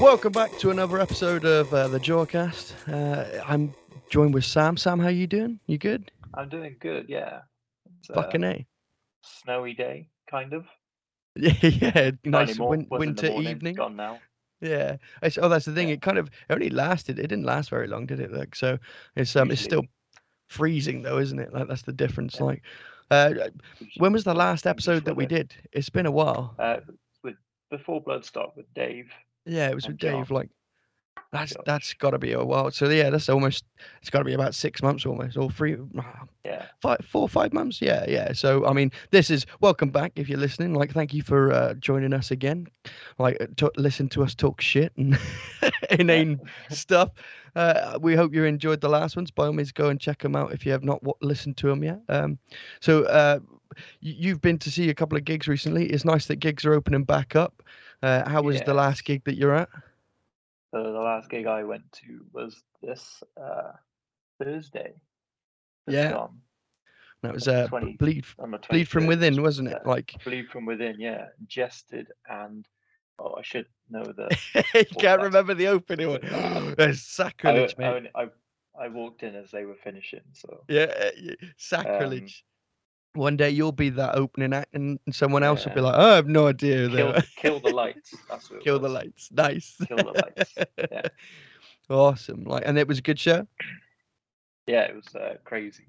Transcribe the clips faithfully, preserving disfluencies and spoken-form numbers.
Welcome back to another episode of uh, the Jawcast. Uh, I'm joined with Sam. Sam, how you doing? You good? I'm doing good, yeah. It's Fucking A. Snowy day, kind of. yeah, yeah, nice win- winter morning, evening. Gone now. Yeah. It's, oh, that's the thing. Yeah. It kind of it only lasted. It didn't last very long, did it? Like, so it's um, it's still freezing though, isn't it? Like, that's the difference. Yeah. Like, uh, when was the last episode that we did? It's been a while. Uh, with before Bloodstock with Dave. Yeah, it was with Dave. John. Like, that's John. that's got to be a while. So yeah, that's almost. It's got to be about six months almost, or three. Yeah, five, four, five months. Yeah, yeah. So I mean, this is welcome back if you're listening. Like, thank you for uh, joining us again. Like, to, listen to us talk shit and inane stuff. Uh, we hope you enjoyed the last ones. By all means, go and check them out if you have not w- listened to them yet. Um, so uh, you've been to see a couple of gigs recently. It's nice that gigs are opening back up. Uh, how was yeah. the last gig that you're at? So the last gig I went to was this uh, Thursday. This yeah, song. That was uh, twenty, bleed, bleed from within, wasn't it? Yeah. Like bleed from within, yeah. Jested and oh, I should know the. You can't remember the opening one. It's sacrilege, I, man. I, I, I walked in as they were finishing, so yeah, sacrilege. Um, One day you'll be that opening act, and someone else yeah. will be like, "Oh, I have no idea." Kill, kill the lights. That's what it kill was. the lights. Nice. Kill the lights. Yeah. Awesome. Like, and it was a good show. Yeah, it was uh, crazy.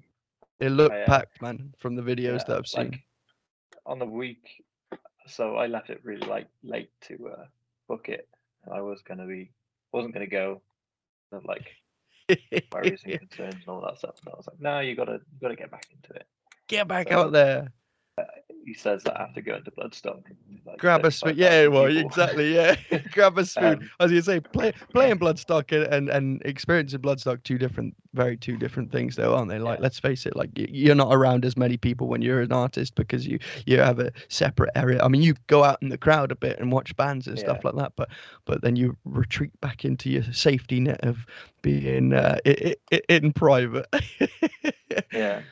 It looked I, uh, packed, man, from the videos yeah, that I've seen. Like, on the week, so I left it really like late to uh, book it. I was gonna be, wasn't gonna go, but, like worries and concerns and all that stuff. And I was like, "No, you gotta, you gotta get back into it." Get back so, out there. Uh, he says that after going to Bloodstock, like, grab a spoon. Yeah, well, people. exactly. Yeah, grab a spoon. Um, As you say, play, playing Bloodstock and, and, and experiencing Bloodstock, two different, very two different things, though, aren't they? Like, yeah. let's face it, like you're not around as many people when you're an artist because you, you have a separate area. I mean, you go out in the crowd a bit and watch bands and yeah. stuff like that, but but then you retreat back into your safety net of being uh, in, in private. yeah.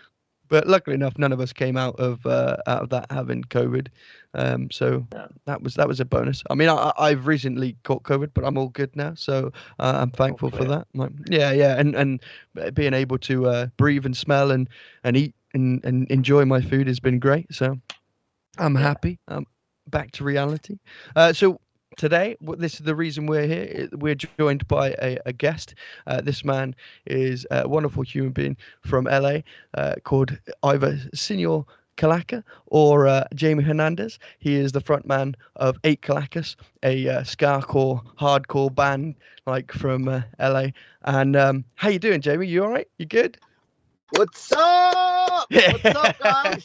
But luckily enough, none of us came out of uh, out of that having COVID, um, so yeah. that was that was a bonus. I mean, I, I've recently caught COVID, but I'm all good now, so uh, I'm thankful Hopefully. for that. Like, yeah, yeah, and and being able to uh, breathe and smell and, and eat and, and enjoy my food has been great. So I'm yeah. happy. I'm back to reality. Uh, so. Today, this is the reason we're here. We're joined by a, a guest. Uh, this man is a wonderful human being from L A uh, called either Señor Kalaca or uh, Jamie Hernandez. He is the frontman of Eight Kalacas, a uh, ska-core, hardcore band like from uh, L A. And um, how you doing, Jamie? You all right? You good? What's up? What's up, guys?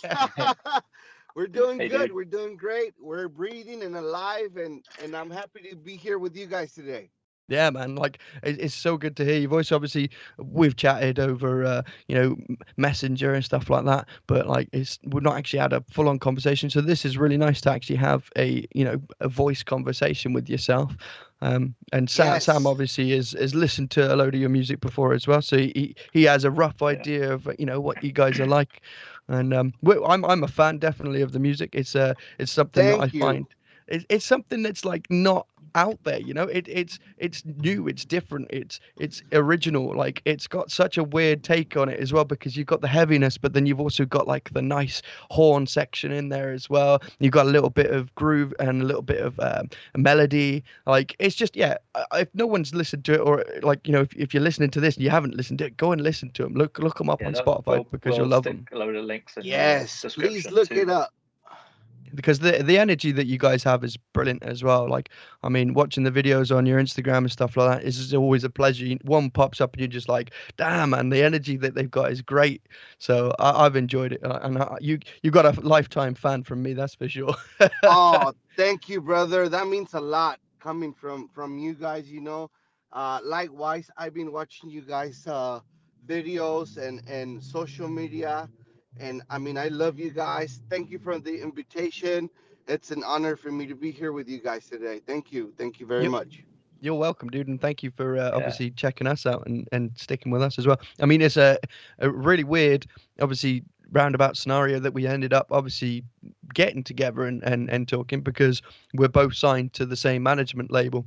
We're doing hey, good. Dude. We're doing great. We're breathing and alive, and, and I'm happy to be here with you guys today. Yeah, man. Like, it's so good to hear your voice. Obviously, we've chatted over, uh, you know, Messenger and stuff like that. But like, it's we've not actually had a full-on conversation. So this is really nice to actually have a, you know, a voice conversation with yourself. Um, and Sam, yes. Sam obviously has is, is listened to a load of your music before as well. So he, he has a rough idea of, you know, what you guys are like. And um, I'm I'm a fan definitely of the music. It's uh it's something Thank that I you. find it's it's something that's like not out there, you know. It it's it's new, it's different, it's it's original. Like it's got such a weird take on it as well because you've got the heaviness, but then you've also got like the nice horn section in there as well. You've got a little bit of groove and a little bit of um, melody. Like it's just yeah. If no one's listened to it or like you know if, if you're listening to this and you haven't listened to it, go and listen to them. Look look them up yeah, on Spotify we'll, because we'll you'll love them. A load of links in yes, the please look too. it up. Because the the energy that you guys have is brilliant as well. Like, I mean, watching the videos on your Instagram and stuff like that is always a pleasure. One pops up and you're just like, damn, man, the energy that they've got is great. So I, I've enjoyed it. And I, you you got a lifetime fan from me, that's for sure. Oh, thank you, brother. That means a lot coming from, from you guys, you know. Uh, likewise, I've been watching you guys' uh, videos and, and social media. And I mean, I love you guys. Thank you for the invitation. It's an honor for me to be here with you guys today. Thank you. Thank you very you're, much. You're welcome, dude. And thank you for uh, yeah. obviously checking us out and, and sticking with us as well. I mean, it's a, a really weird, obviously, roundabout scenario that we ended up obviously getting together and, and, and talking because we're both signed to the same management label.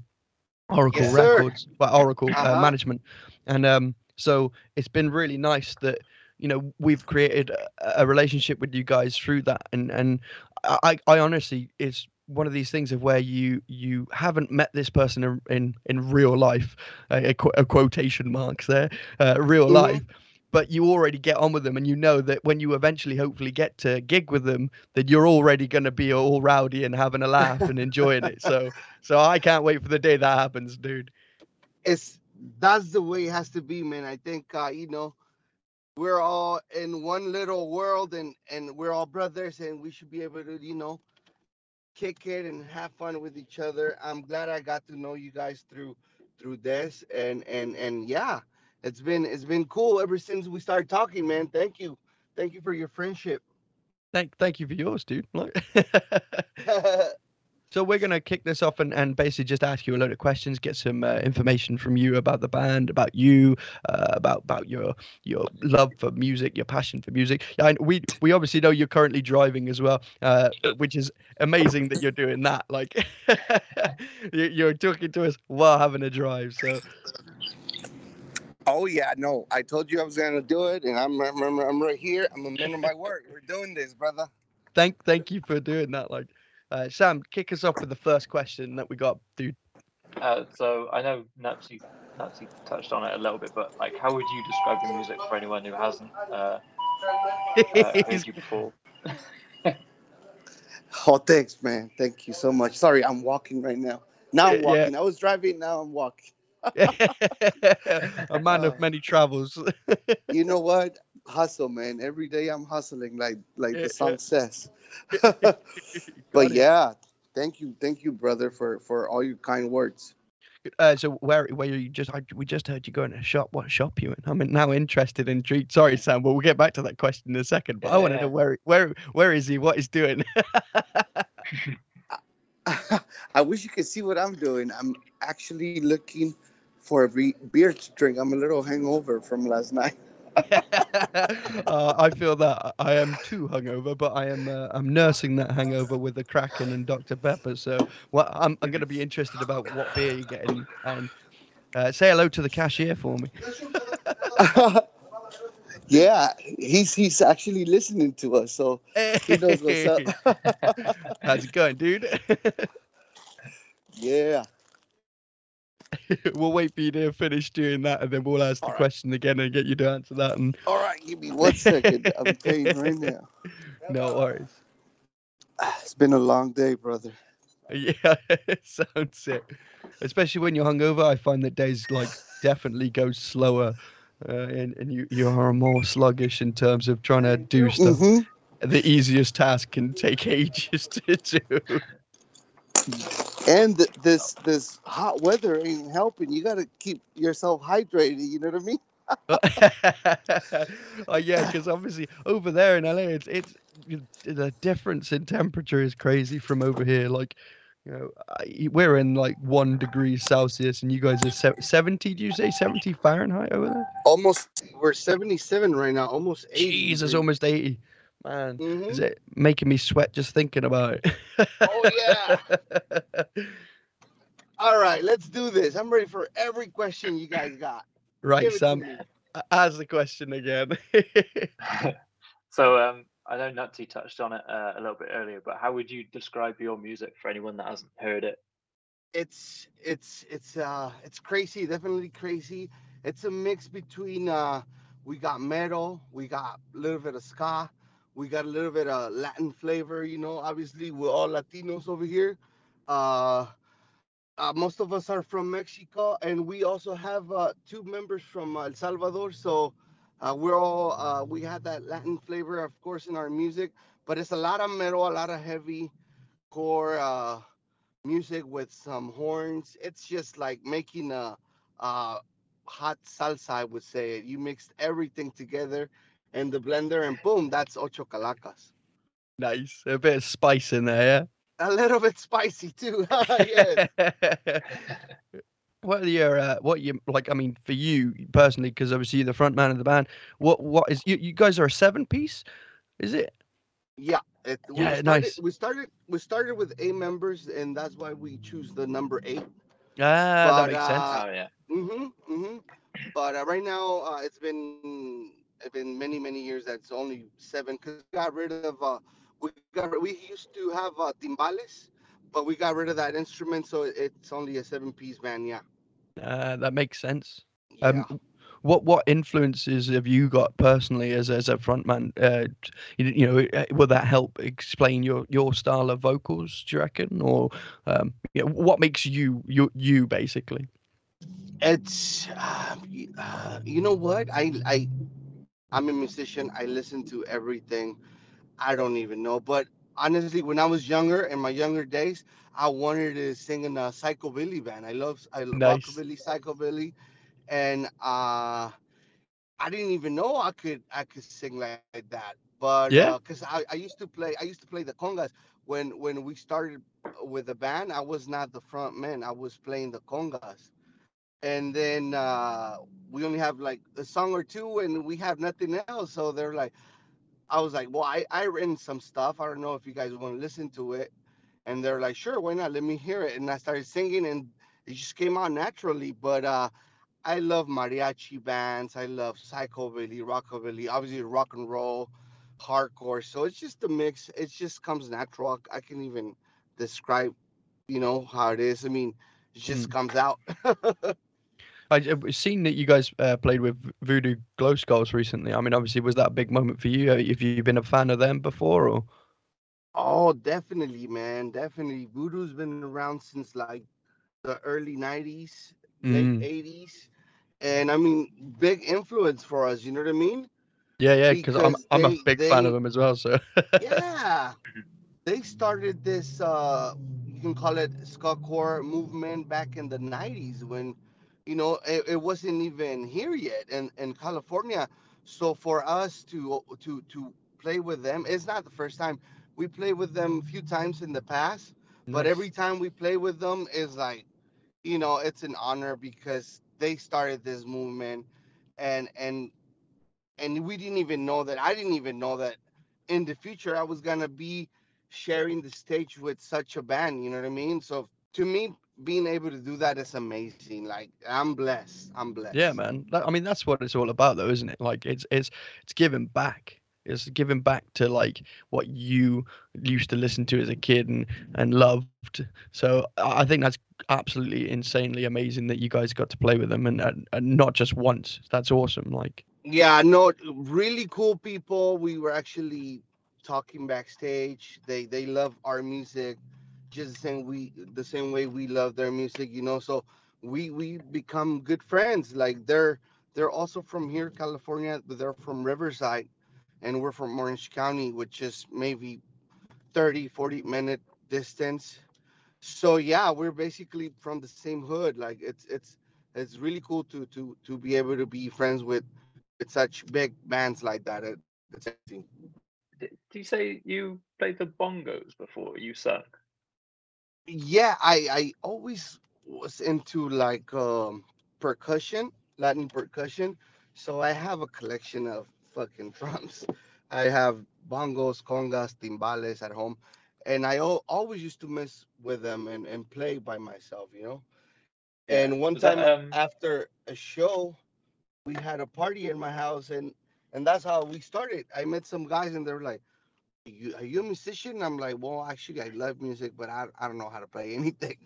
Oracle yes, Records, well, Oracle uh-huh. uh, management. And um, so it's been really nice that, you know, we've created a, a relationship with you guys through that. And, and I, I honestly, it's one of these things of where you, you haven't met this person in, in, in real life, a, a quotation marks there, uh, real mm-hmm. life, but you already get on with them, and you know that when you eventually hopefully get to gig with them, that you're already going to be all rowdy and having a laugh and enjoying it. So, so I can't wait for the day that happens, dude. It's, that's the way it has to be, man. I think, uh, you know, we're all in one little world, and, and we're all brothers, and we should be able to, you know, kick it and have fun with each other. I'm glad I got to know you guys through, through this. And, and, and yeah, It's been it's been cool ever since we started talking, man. Thank you, thank you for your friendship. Thank thank you for yours, dude. So we're gonna kick this off and, and basically just ask you a load of questions, get some uh, information from you about the band, about you, uh, about about your your love for music, your passion for music. And we we obviously know you're currently driving as well, uh, which is amazing that you're doing that. Like you're talking to us while having a drive, so. Oh yeah, no! I told you I was gonna do it, and I'm remember I'm, I'm right here. I'm a man of my word. We're doing this, brother. Thank, thank you for doing that. Like, uh, Sam, kick us off with the first question that we got, dude. Uh, so I know Napsy, Napsy touched on it a little bit, but like, how would you describe your music for anyone who hasn't uh, uh, heard you before? Oh, thanks, man. Thank you so much. Sorry, I'm walking right now. Now I'm walking. Yeah. I was driving. Now I'm walking. A man of many travels. You know what? Hustle, man. Every day I'm hustling, like like yeah, the song yeah. says. But yeah, thank you, thank you, brother, for for all your kind words. Uh, so where where you just I, we just heard you go in a shop. What shop you in? I'm now interested, intrigued. Sorry, Sam. Well, we'll get back to that question in a second. But yeah. I want to know where where where is he? What he's doing? I, I wish you could see what I'm doing. I'm actually looking for a be- beer to drink. I'm a little hungover from last night. uh, I feel that I am too hungover, but I am uh, I'm nursing that hangover with the Kraken and Doctor Pepper. So, well, I'm I'm going to be interested about what beer you're getting. And uh, say hello to the cashier for me. Yeah, he's he's actually listening to us, so he knows what's up. How's it going, dude? Yeah. We'll wait for you to finish doing that, and then we'll ask all the right. question again and get you to answer that. And all right, give me one second. I'm paying right now. No worries. It's been a long day, brother. Yeah, it sounds it. Especially when you're hungover, I find that days like definitely go slower, uh, and and you you are more sluggish in terms of trying to do stuff. Mm-hmm. The easiest task can take ages to do. And th- this this hot weather ain't helping. You got to keep yourself hydrated. You know what I mean? Oh yeah, because obviously over there in L A, it's, it's the difference in temperature is crazy from over here. Like, you know, I, we're in like one degree Celsius, and you guys are se- seventy. Do you say seventy Fahrenheit over there? Almost. We're seventy-seven right now. Almost eighty. Jesus, almost eighty. Man, mm-hmm. Is it making me sweat just thinking about it? Oh, yeah. All right, let's do this. I'm ready for every question you guys got. Right, Sam. Ask the question again. So um, I know Nazi touched on it uh, a little bit earlier, but how would you describe your music for anyone that hasn't heard it? It's it's it's uh it's crazy, definitely crazy. It's a mix between uh we got metal, we got a little bit of ska. We got a little bit of Latin flavor, you know. Obviously, we're all Latinos over here. Uh, uh, most of us are from Mexico, and we also have uh, two members from uh, El Salvador. So uh, we're all uh, we have that Latin flavor, of course, in our music. But it's a lot of metal, a lot of heavy core uh, music with some horns. It's just like making a, a hot salsa, I would say. You mixed everything together in the blender, and boom, that's Ocho Kalacas. Nice. A bit of spice in there, yeah? A little bit spicy, too. Yes. What are your, uh, what you, like, I mean, for you personally, because obviously you're the front man of the band, what, what is, you, you guys are a seven-piece, is it? Yeah. It, we yeah, started, nice. We started, we started with eight members, and that's why we choose the number eight. Ah, but, that makes uh, sense. Oh, yeah. Mm-hmm, mm-hmm. But uh, right now, uh, it's been it's been many, many years that's only seven, because we got rid of, uh, we got we used to have uh, timbales, but we got rid of that instrument, so it's only a seven-piece band, yeah. Uh, that makes sense. Yeah. Um, What what influences have you got personally as as a frontman? Uh, you, you know, will that help explain your, your style of vocals? Do you reckon, or um, you know, what makes you you you basically? It's uh, uh, you know what I I I'm a musician. I listen to everything. I don't even know, but honestly, when I was younger, in my younger days, I wanted to sing in a psychobilly band. I love I love nice. rockabilly, psychobilly. And uh, I didn't even know I could I could sing like that, but yeah, because uh, I, I used to play I used to play the congas when when we started with the band. I was not the front man. I was playing the congas, and then uh, we only have like a song or two, and we have nothing else. So they're like, I was like, well, I I written some stuff. I don't know if you guys want to listen to it, and they're like, sure, why not? Let me hear it. And I started singing, and it just came out naturally, but. Uh, I love mariachi bands. I love psychobilly, rockabilly, obviously rock and roll, hardcore. So it's just a mix. It just comes natural. I can't even describe, you know, how it is. I mean, it just mm. comes out. I've seen that you guys uh, played with Voodoo Glow Skulls recently. I mean, obviously, was that a big moment for you? Have you been a fan of them before? Or? Oh, definitely, man. Definitely. Voodoo's been around since like the early nineties. Late eighties, and I mean, big influence for us. You know what I mean? Yeah, yeah. Because I'm I'm they, a big they, fan of them as well. So yeah, they started this uh, you can call it skullcore movement back in the nineties when, you know, it, it wasn't even here yet in, in California. So for us to to to play with them, it's not the first time. We played with them a few times in the past, nice. But every time we play with them is like. You know, it's an honor because they started this movement, and and and we didn't even know that. I didn't even know that in the future I was gonna be sharing the stage with such a band. You know what I mean? So to me, being able to do that is amazing. Like I'm blessed. I'm blessed. Yeah, man. I mean, that's what it's all about, though, isn't it? Like it's it's it's giving back. It's giving back to like what you used to listen to as a kid and and loved. So I think that's absolutely insanely amazing that you guys got to play with them and, and, and not just once. That's awesome. Like yeah, no, really cool people. We were actually talking backstage. They they love our music just the same we the same way we love their music. You know, so we we become good friends. Like they're they're also from here, California, but they're from Riverside. And we're from Orange County, which is maybe thirty, forty minute distance. So yeah, we're basically from the same hood. Like it's it's it's really cool to to to be able to be friends with, with such big bands like that. It's amazing. Did you say you played the bongos before you sung? Yeah, I I always was into like um, percussion, Latin percussion. So I have a collection of fucking drums. I have bongos, congas, timbales at home, and I o- always used to mess with them and, and play by myself, you know. Yeah. And one Was time that, um... after a show, we had a party in my house, and and that's how we started. I met some guys, and they were like, "You are you a musician?" And I'm like, "Well, actually, I love music, but I I don't know how to play anything."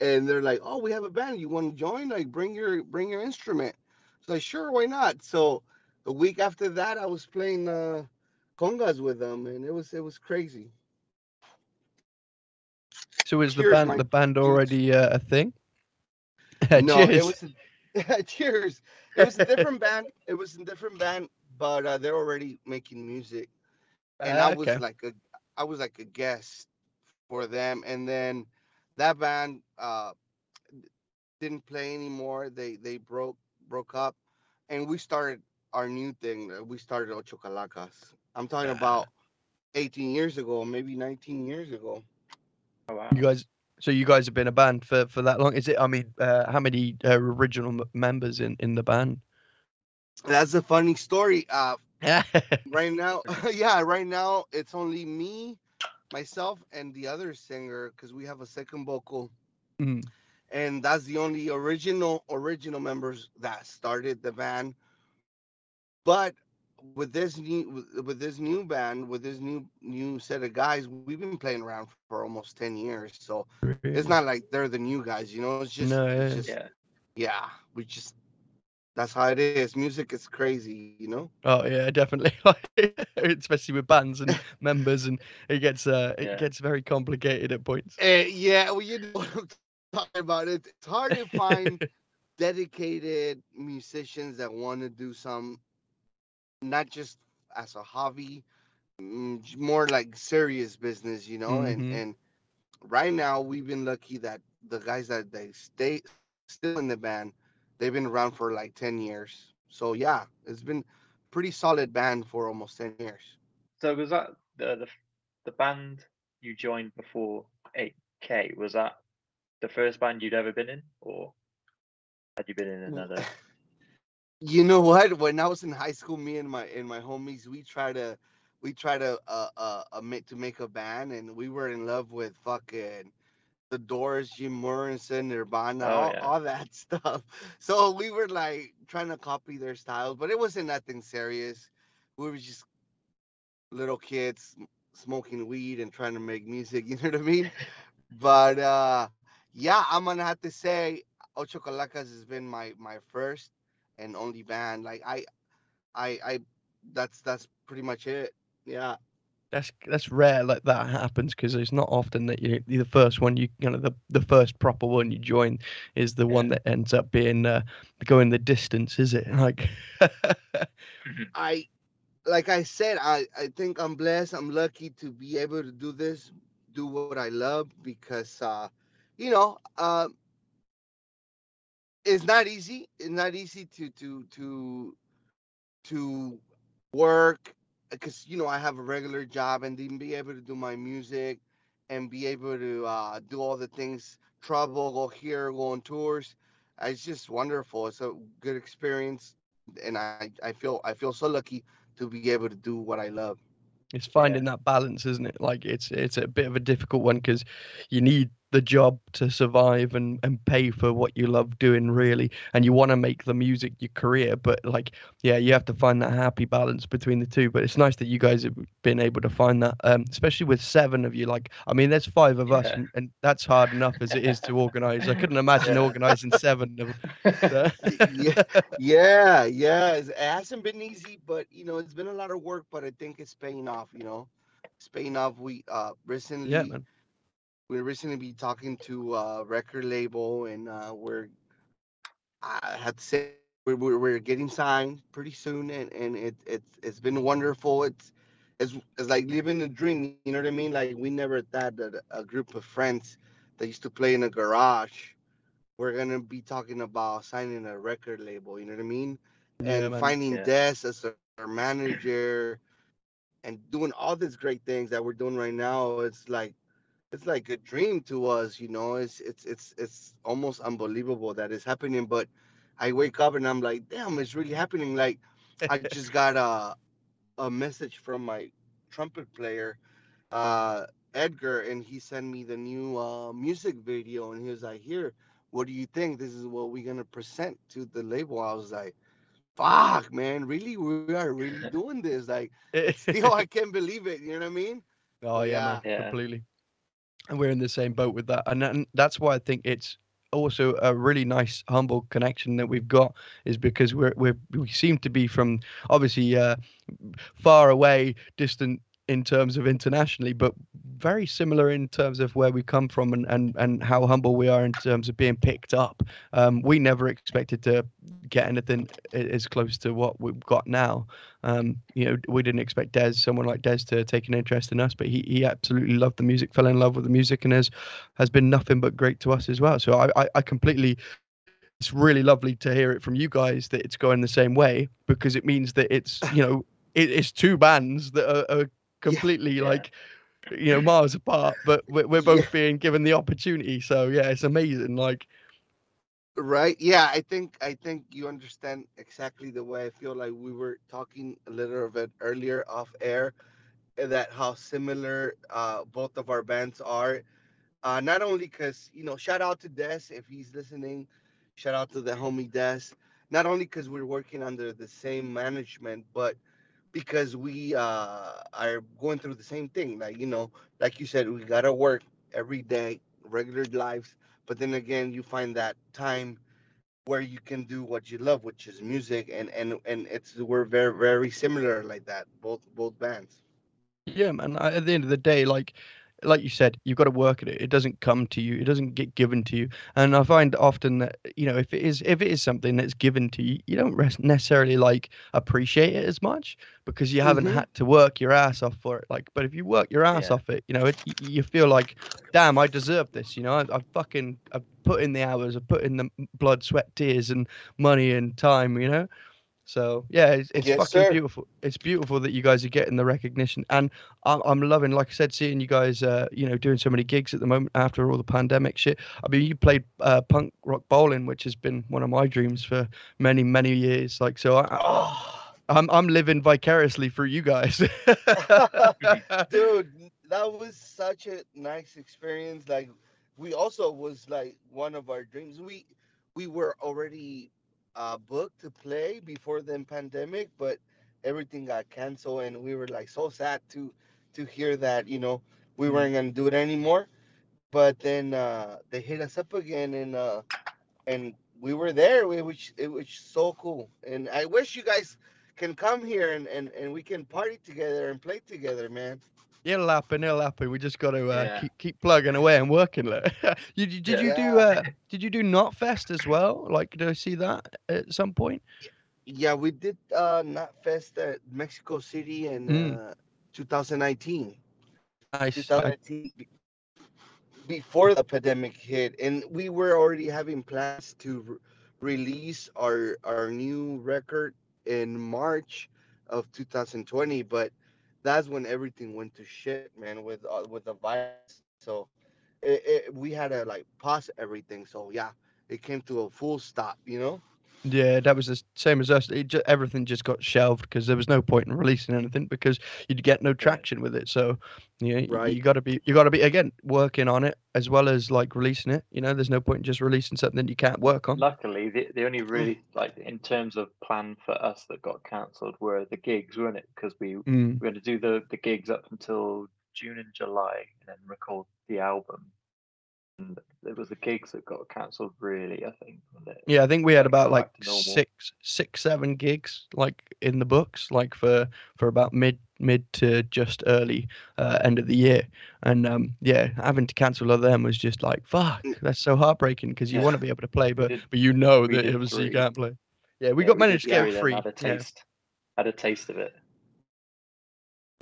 And they're like, "Oh, we have a band. You want to join? Like, bring your bring your instrument." So like, sure, why not? So. A week after that, I was playing uh, congas with them, and it was it was crazy. So is cheers, the band the band already uh, a thing? No, cheers. It was a, cheers. It was a different band. It was a different band, but uh, they're already making music, and uh, I was okay. like a I was like a guest for them, and then that band uh, didn't play anymore. They they broke broke up, and we started. Our new thing, we started Ocho Kalacas. I'm talking yeah. about eighteen years ago, maybe nineteen years ago. Oh, wow. You guys, so you guys have been a band for, for that long? Is it, I mean, uh, how many uh, original members in, in the band? That's a funny story. Uh, right now, yeah, right now it's only me, myself, and the other singer because we have a second vocal. Mm. and that's the only original original members that started the band. But with this new with this new band, with this new new set of guys, we've been playing around for almost ten years, so really? It's not like they're the new guys, you know. It's just, no, it's just yeah. yeah, we just that's how it is. Music is crazy, you know. Oh yeah, definitely. Especially with bands and members, and it gets uh, it yeah. gets very complicated at points. Uh, yeah, well, you know what I'm talking about. It. It's hard to find dedicated musicians that want to do some, not just as a hobby, more like serious business, you know. Mm-hmm. And and right now we've been lucky that the guys that they stay still in the band. They've been around for like ten years. So, yeah, it's been pretty solid band for almost ten years. So was that the the, the band you joined before eight K? Was that the first band you'd ever been in, or had you been in another? You know what? When I was in high school, me and my and my homies, we tried to we tried to uh uh admit to make a band, and we were in love with fucking The Doors, Jim Morrison, Nirvana, oh, all, yeah. all that stuff. So we were like trying to copy their styles, but it wasn't nothing serious. We were just little kids smoking weed and trying to make music, you know what I mean? But uh, yeah, I'm gonna have to say Ocho Kalacas has been my my first and only band. Like I, I, I, that's that's pretty much it. Yeah. That's that's rare, like that happens, because it's not often that you the first one you you know the, the first proper one you join is the yeah. one that ends up being uh, going the distance, is it? Like I, like I said, I, I think I'm blessed. I'm lucky to be able to do this, do what I love, because uh, you know uh, it's not easy. It's not easy to to to to work. Because, you know, I have a regular job, and then be able to do my music and be able to uh, do all the things, travel, go here, go on tours. It's just wonderful. It's a good experience. And I, I feel I feel so lucky to be able to do what I love. It's finding yeah. that balance, isn't it? Like, it's it's a bit of a difficult one, because you need the job to survive and, and pay for what you love doing, really, and you want to make the music your career, but like yeah you have to find that happy balance between the two. But it's nice that you guys have been able to find that, um, especially with seven of you. Like, I mean, there's five of yeah. us, and, and that's hard enough as it is to organize. I couldn't imagine yeah. organizing seven of so. yeah yeah yeah it hasn't been easy, but you know, it's been a lot of work, but I think it's paying off, you know. It's paying off. We uh recently yeah man We recently be talking to a record label, and uh, we're, I had to say, we're, we're getting signed pretty soon, and, and it, it, it's been wonderful. It's, it's it's like living a dream, you know what I mean? Like, we never thought that a group of friends that used to play in a garage, we're going to be talking about signing a record label, you know what I mean? Yeah, and man, finding yeah. Des as our manager and doing all these great things that we're doing right now. It's like, it's like a dream to us, you know. It's it's it's it's almost unbelievable that it's happening. But I wake up and I'm like, damn, it's really happening. Like, I just got a a message from my trumpet player, uh, Edgar, and he sent me the new uh, music video. And he was like, "Here, what do you think? This is what we're gonna present to the label." I was like, "Fuck, man, really? We are really doing this? Like, still, I can't believe it. You know what I mean?" Oh yeah, yeah. Man, completely. And we're in the same boat with that. And, and that's why I think it's also a really nice, humble connection that we've got, is because we're, we're we seem to be from, obviously, uh, far away, distant in terms of internationally, but very similar in terms of where we come from, and, and, and how humble we are in terms of being picked up. Um, we never expected to get anything as close to what we've got now. Um, you know, we didn't expect Des, someone like Des, to take an interest in us, but he, he absolutely loved the music, fell in love with the music, and has has been nothing but great to us as well. So I, I, I completely, it's really lovely to hear it from you guys that it's going the same way, because it means that it's, you know, it, it's two bands that are, are completely yeah, yeah. like, you know, miles apart, but we're, we're both yeah. being given the opportunity. So yeah, it's amazing. Like, right. Yeah. I think, I think you understand exactly the way I feel. Like, we were talking a little bit earlier off air, that how similar uh, both of our bands are. Uh, not only because, you know, shout out to Des if he's listening. Shout out to the homie Des. Not only because we're working under the same management, but because we uh, are going through the same thing. Like, you know, like you said, we got to work every day, regular lives. But then again, you find that time where you can do what you love, which is music. And, and, and it's we're very, very similar like that, both both bands. Yeah, man. At the end of the day, like, like you said, you've got to work at it. It doesn't come to you. It doesn't get given to you. And I find often that, you know, if it is if it is something that's given to you, you don't necessarily like appreciate it as much because you haven't mm-hmm. had to work your ass off for it. Like, but if you work your ass yeah. off it, you know, it, you feel like, damn, I deserve this. You know, I've fucking I've put in the hours, I've put in the blood, sweat, tears, and money and time. You know. So, yeah, it's, it's yes, fucking sir. beautiful. It's beautiful that you guys are getting the recognition. And I'm, I'm loving, like I said, seeing you guys, uh, you know, doing so many gigs at the moment after all the pandemic shit. I mean, you played uh, Punk Rock Bowling, which has been one of my dreams for many, many years. Like, so I, oh. I'm I'm living vicariously through you guys. Dude, that was such a nice experience. Like, we also was, like, one of our dreams. We, we were already... Uh, book to play before the pandemic, but everything got canceled, and we were like so sad to to hear that, you know, we weren't gonna do it anymore. But then uh, they hit us up again, and uh, and we were there, which it was so cool. And I wish you guys can come here and and and we can party together and play together, man. It'll happen, it'll happen. We just got to uh, yeah. keep, keep plugging away and working. you, did did yeah. you do uh, Did you do Knotfest as well? Like, did I see that at some point? Yeah, we did uh, Knotfest at Mexico City in mm. uh, twenty nineteen. Nice. twenty nineteen, before the pandemic hit, and we were already having plans to re- release our our new record in March of two thousand twenty, but that's when everything went to shit, man, with uh, with the virus. So it, it, we had to like pause everything. So yeah, it came to a full stop, you know? Yeah, that was the same as us. It just, everything just got shelved because there was no point in releasing anything because you'd get no traction with it. So you know, right. you got to be you got to be again working on it as well as like releasing it. You know, there's no point in just releasing something you can't work on. Luckily, the the only really like in terms of plan for us that got cancelled were the gigs, weren't it? Because we mm. we had to do the the gigs up until June and July, and then record the album. And it was the gigs that got cancelled, really, I think. Wasn't it? Yeah, I think we had about like six, six, seven gigs, like in the books, like for for about mid, mid to just early uh, end of the year. And um, yeah, having to cancel all of them was just like, fuck, that's so heartbreaking because you yeah. want to be able to play, but did, but you know that obviously you can't play. Yeah, we yeah, got we managed to get free. Had a taste, yeah. had a taste of it.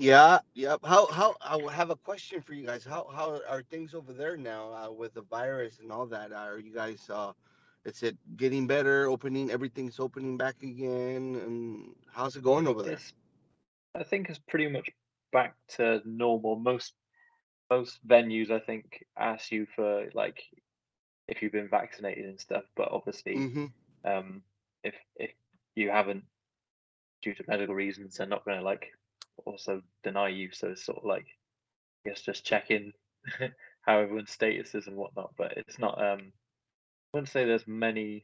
Yeah, yeah. How how I have a question for you guys. How how are things over there now uh, with the virus and all that? Are you guys uh, is it getting better? Opening everything's opening back again, and how's it going over there? It's, I think it's pretty much back to normal. Most most venues, I think, ask you for like if you've been vaccinated and stuff, but obviously, mm-hmm. um, if if you haven't, due to medical reasons, they're not going to like. Also deny you, so it's sort of like I guess just check in how everyone's status is and whatnot, but it's not um I wouldn't say there's many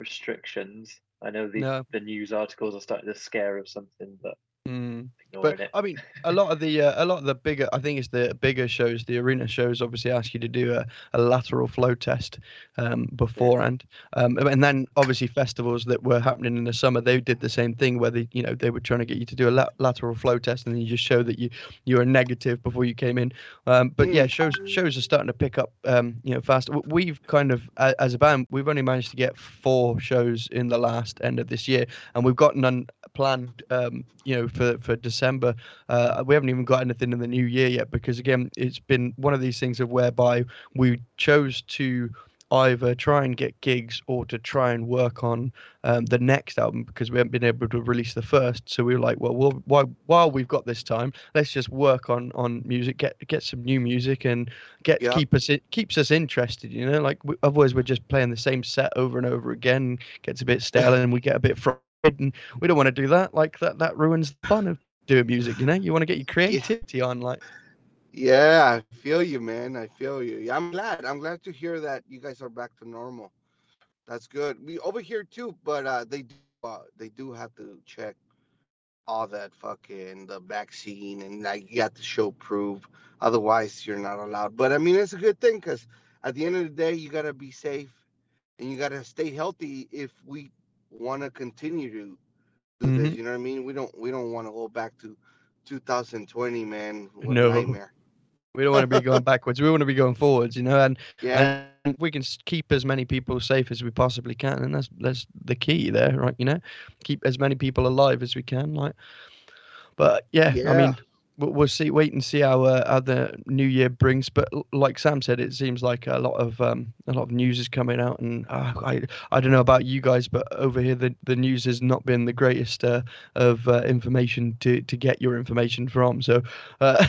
restrictions. I know the no. the news articles are starting to scare of something, but mm. but it. I mean a lot of the uh, a lot of the bigger I think it's the bigger shows, the arena shows obviously ask you to do a, a lateral flow test um beforehand yeah. um and then obviously festivals that were happening in the summer, they did the same thing where they, you know, they were trying to get you to do a la- lateral flow test and then you just show that you you were negative before you came in um but mm. yeah shows shows are starting to pick up um you know fast. We've kind of as a band we've only managed to get four shows in the last end of this year and we've got none planned um you know for for December. Uh we haven't even got anything in the new year yet because again it's been one of these things of whereby we chose to either try and get gigs or to try and work on um the next album because we haven't been able to release the first, so we were like well we'll while, while we've got this time let's just work on on music, get get some new music and get yeah. keep us it keeps us interested, you know, like we, otherwise we're just playing the same set over and over again, gets a bit stale and we get a bit fr- and we don't want to do that. Like that, that ruins the fun of doing music. You know, you want to get your creativity yeah. on. Like, Yeah, I feel you, man. I feel you. Yeah, I'm glad. I'm glad to hear that you guys are back to normal. That's good. We over here too, but uh, they do, uh, they do have to check all that fucking the vaccine, and like you have to show proof. Otherwise, you're not allowed. But I mean, it's a good thing because at the end of the day, you gotta be safe and you gotta stay healthy if we want to continue to do mm-hmm. this. You know what I mean? We don't. We don't want to go back to two thousand twenty, man. What no. a nightmare. We don't want to be going backwards. We want to be going forwards, you know, and, yeah. and we can keep as many people safe as we possibly can. And that's that's the key there, right? You know, keep as many people alive as we can. Like, but yeah, yeah. I mean, we'll, we'll see, wait and see how, uh, how the new year brings. But like Sam said, it seems like a lot of um, a lot of news is coming out. And uh, I, I don't know about you guys, but over here, the, the news has not been the greatest uh, of uh, information to, to get your information from. So, uh,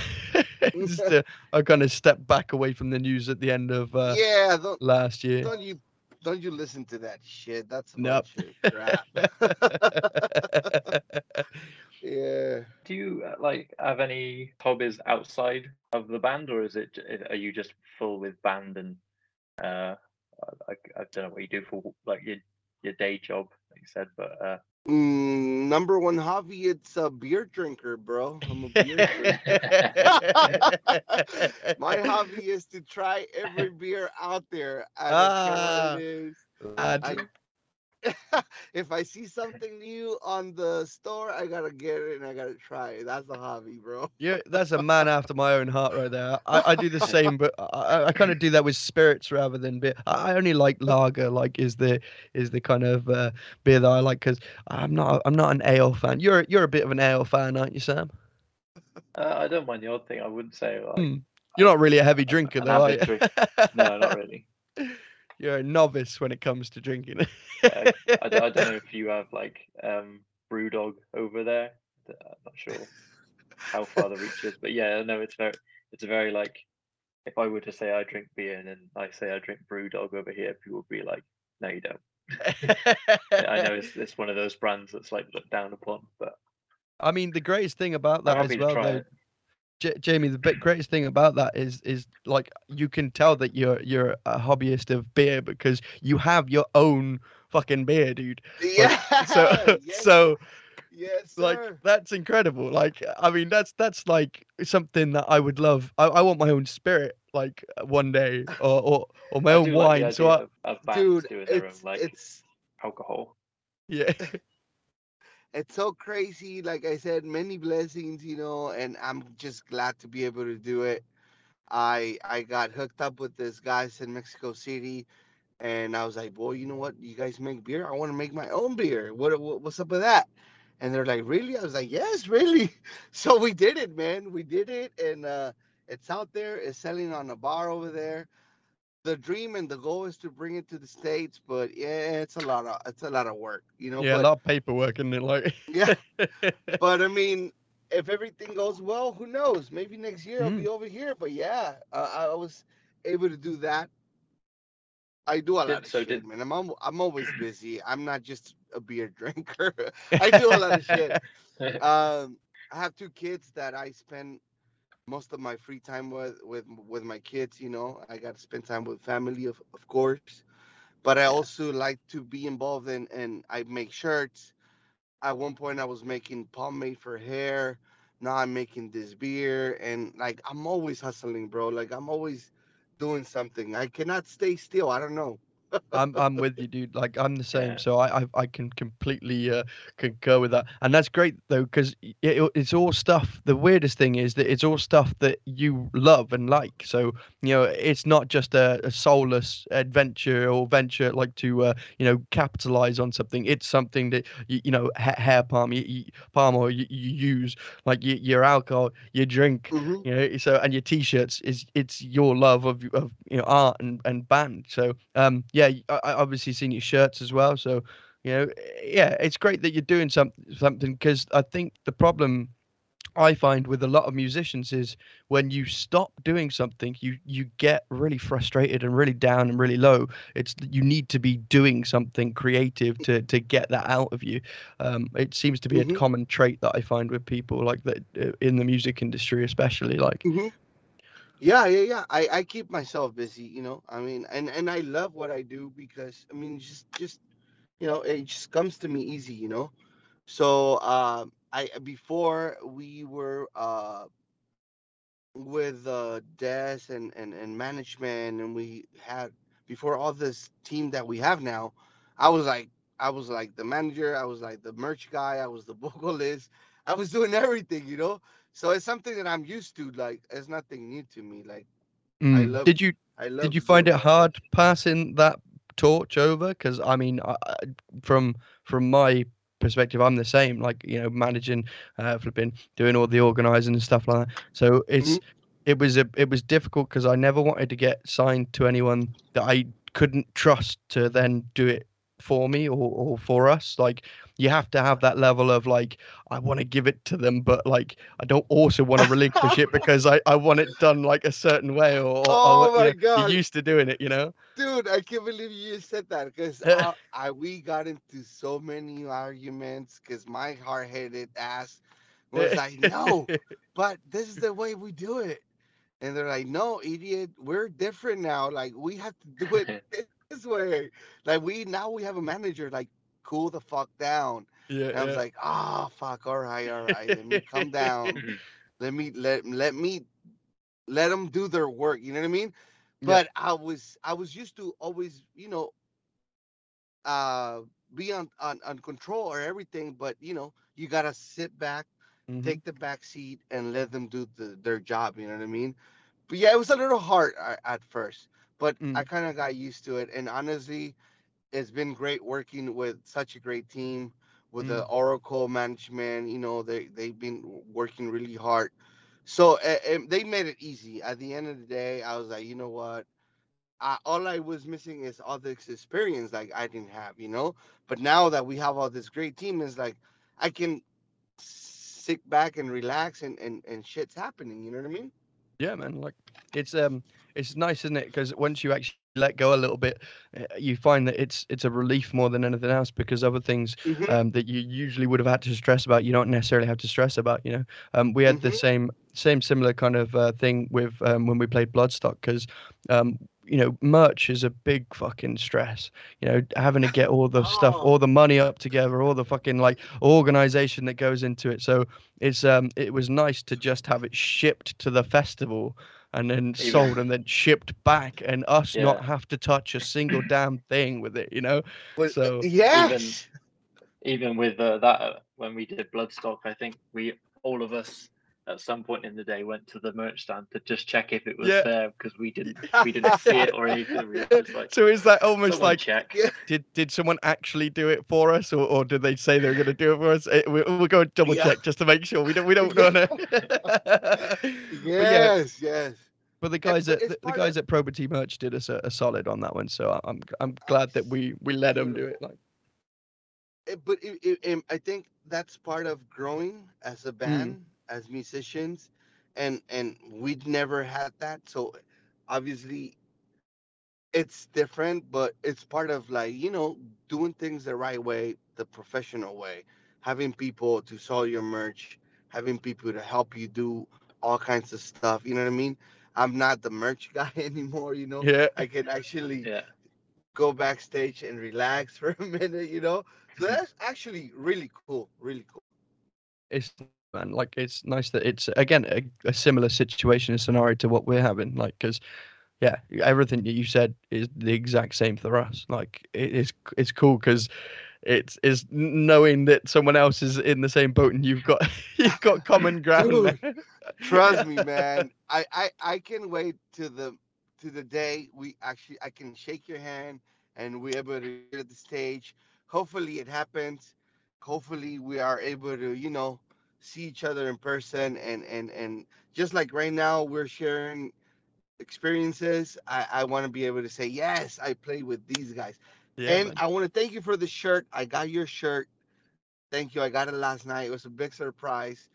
Just, uh, I kind of stepped back away from the news at the end of uh, yeah, don't, last year. Don't you don't you listen to that shit? That's nope. Shit, crap. Yeah. Do you uh, like have any hobbies outside of the band, or is it are you just full with band and uh, I, I don't know what you do for like your your day job, like you said, but. Uh, Mm, number one hobby, it's a beer drinker, bro. I'm a beer drinker. My hobby is to try every beer out there. I don't ah, care what it is. I, if I see something new on the store, I gotta get it and I gotta try it. That's a hobby, bro. Yeah, that's a man after my own heart right there. I, I do the same, but I, I kind of do that with spirits rather than beer. I only like lager, like is the is the kind of uh, beer that I like, because I'm not I'm not an ale fan. You're you're a bit of an ale fan, aren't you, Sam? Uh, I don't mind the odd thing. I wouldn't say like mm. you're not really a heavy drinker, an though. Are you? Drink. No, not really. You're a novice when it comes to drinking. uh, I, I don't know if you have like um, Brewdog over there. I'm not sure how far the reach is, but yeah, no, it's very, it's very like if I were to say I drink beer and then I say I drink Brewdog over here, people would be like, "No, you don't." I know it's it's one of those brands that's like looked down upon, but I mean the greatest thing about that as well, though. J- Jamie, the big, greatest thing about that is, is like you can tell that you're you're a hobbyist of beer because you have your own fucking beer, dude. Yeah. Like, so yes. so yes, sir. Like that's incredible. Like I mean, that's that's like something that I would love. I, I want my own spirit, like one day, or or, or my I own wine. Like so, I, of, of dude, doing their it's, own, like, it's alcohol. Yeah. It's so crazy. Like I said, many blessings, you know, and I'm just glad to be able to do it. I I got hooked up with this guys in Mexico City, and I was like, boy, you know what? You guys make beer? I want to make my own beer. What, what what's up with that? And they're like, really? I was like, yes, really. So we did it, man. We did it, and uh, it's out there. It's selling on a bar over there. The dream and the goal is to bring it to the States, but yeah, it's a lot of it's a lot of work, you know. Yeah, but, a lot of paperwork, isn't it? Like, yeah. But I mean, if everything goes well, who knows? Maybe next year mm. I'll be over here. But yeah, uh, I was able to do that. I do a did, lot of so shit, did... man. I'm I'm always busy. I'm not just a beer drinker. I do a lot of shit. Um, I have two kids that I spend most of my free time with, with with my kids, you know. I got to spend time with family, of, of course. But I also like to be involved in, and I make shirts. At one point, I was making pomade for hair. Now I'm making this beer. And, like, I'm always hustling, bro. Like, I'm always doing something. I cannot stay still. I don't know. I'm I'm with you, dude. Like I'm the same, yeah. So I, I I can completely uh, concur with that, and that's great though, because it, it's all stuff. The weirdest thing is that it's all stuff that you love and like. So you know, it's not just a, a soulless adventure or venture like to uh, you know capitalize on something. It's something that you, you know ha- hair palm, you, you, palm oil you, you use, like you, your alcohol, your drink, mm-hmm. you know. So and your t-shirts is it's your love of of you know art and and band. So um yeah. Yeah, I obviously seen your shirts as well. So, you know, yeah, it's great that you're doing some, something because I think the problem I find with a lot of musicians is when you stop doing something, you, you get really frustrated and really down and really low. It's you need to be doing something creative to, to get that out of you. Um, it seems to be mm-hmm. a common trait that I find with people like that in the music industry, especially like. Mm-hmm. Yeah, yeah, yeah. I, I keep myself busy, you know. I mean, and, and I love what I do because I mean, just just you know, it just comes to me easy, you know. So uh, I before we were uh, with uh, Des and, and and management, and we had before all this team that we have now. I was like I was like the manager. I was like the merch guy. I was the vocalist. I was doing everything, you know. So it's something that I'm used to. Like, it's nothing new to me. Like, mm. I love. Did you I love did you find it hard passing that torch over? Because I mean, I, from from my perspective, I'm the same. Like, you know, managing, uh, flipping, doing all the organizing and stuff like that. So it's mm-hmm. it was a, it was difficult because I never wanted to get signed to anyone that I couldn't trust to then do it for me or, or for us. Like, you have to have that level of like, I want to give it to them, but like I don't also want to relinquish it because I, I want it done like a certain way or, or oh my you know, God. You're used to doing it, you know. Dude, I can't believe you said that because uh, I we got into so many arguments because my hard-headed ass was like, no, but this is the way we do it, and they're like, no, idiot, we're different now. Like, we have to do it this way. Like, we now we have a manager. Like, cool the fuck down. Yeah. And I was yeah. like, ah, oh, fuck. All right, all right. Let me come down. Let me let let me let them do their work. You know what I mean? Yeah. But I was I was used to always, you know, uh, be on on, on control or everything. But you know, you gotta sit back, mm-hmm. take the back seat, and let them do the, their job. You know what I mean? But yeah, it was a little hard at, at first. But mm. I kind of got used to it. And honestly, it's been great working with such a great team, with mm. the Oracle management. You know, they, they've been working really hard. So uh, they made it easy. At the end of the day, I was like, you know what? I, all I was missing is all this experience like I didn't have, you know? But now that we have all this great team, it's like I can sit back and relax and, and, and shit's happening. You know what I mean? Yeah, man. Like, it's... um. It's nice, isn't it? Because once you actually let go a little bit, you find that it's it's a relief more than anything else, because other things mm-hmm. um, that you usually would have had to stress about, you don't necessarily have to stress about, you know. Um, we had mm-hmm. the same same similar kind of uh, thing with um, when we played Bloodstock, because, um, you know, merch is a big fucking stress, you know, having to get all the oh. stuff, all the money up together, all the fucking like organization that goes into it. So it's um it was nice to just have it shipped to the festival and then Amen. sold and then shipped back, and us yeah. not have to touch a single damn thing with it, you know? But, so yes! Even, even with uh, that, uh, when we did Bloodstock, I think we, all of us at some point in the day went to the merch stand to just check if it was yeah. there, because we didn't we didn't see it or anything. We like, so it's like almost like, check. did did someone actually do it for us, or, or did they say they were going to do it for us? We, we'll go and double yeah. check just to make sure we don't we don't want to. Yes, yeah. yes. But the guys it's, at it's the guys of... at Probity Merch did us a, a solid on that one, so I'm I'm glad that we we let them do it. Like, but it, it, it, I think that's part of growing as a band. Mm. As musicians, and and we'd never had that, so obviously it's different, but it's part of, like, you know, doing things the right way, the professional way, having people to sell your merch, having people to help you do all kinds of stuff, you know what I mean? I'm not the merch guy anymore, you know. Yeah, I can actually yeah. go backstage and relax for a minute, you know. So that's actually really cool, really cool. It's man, like, it's nice that it's again a, a similar situation, a scenario to what we're having, like, because yeah, everything that you said is the exact same for us. Like, it is it's cool because it's is knowing that someone else is in the same boat and you've got you've got common ground. Dude, trust me, man. I, I I can wait to the to the day we actually I can shake your hand and we're able to get the stage. Hopefully it happens. Hopefully we are able to, you know, see each other in person, and and and just like right now we're sharing experiences. I I want to be able to say, yes, I played with these guys, yeah, and man. I want to thank you for the shirt. I got your shirt. Thank you. I got it last night. It was a big surprise,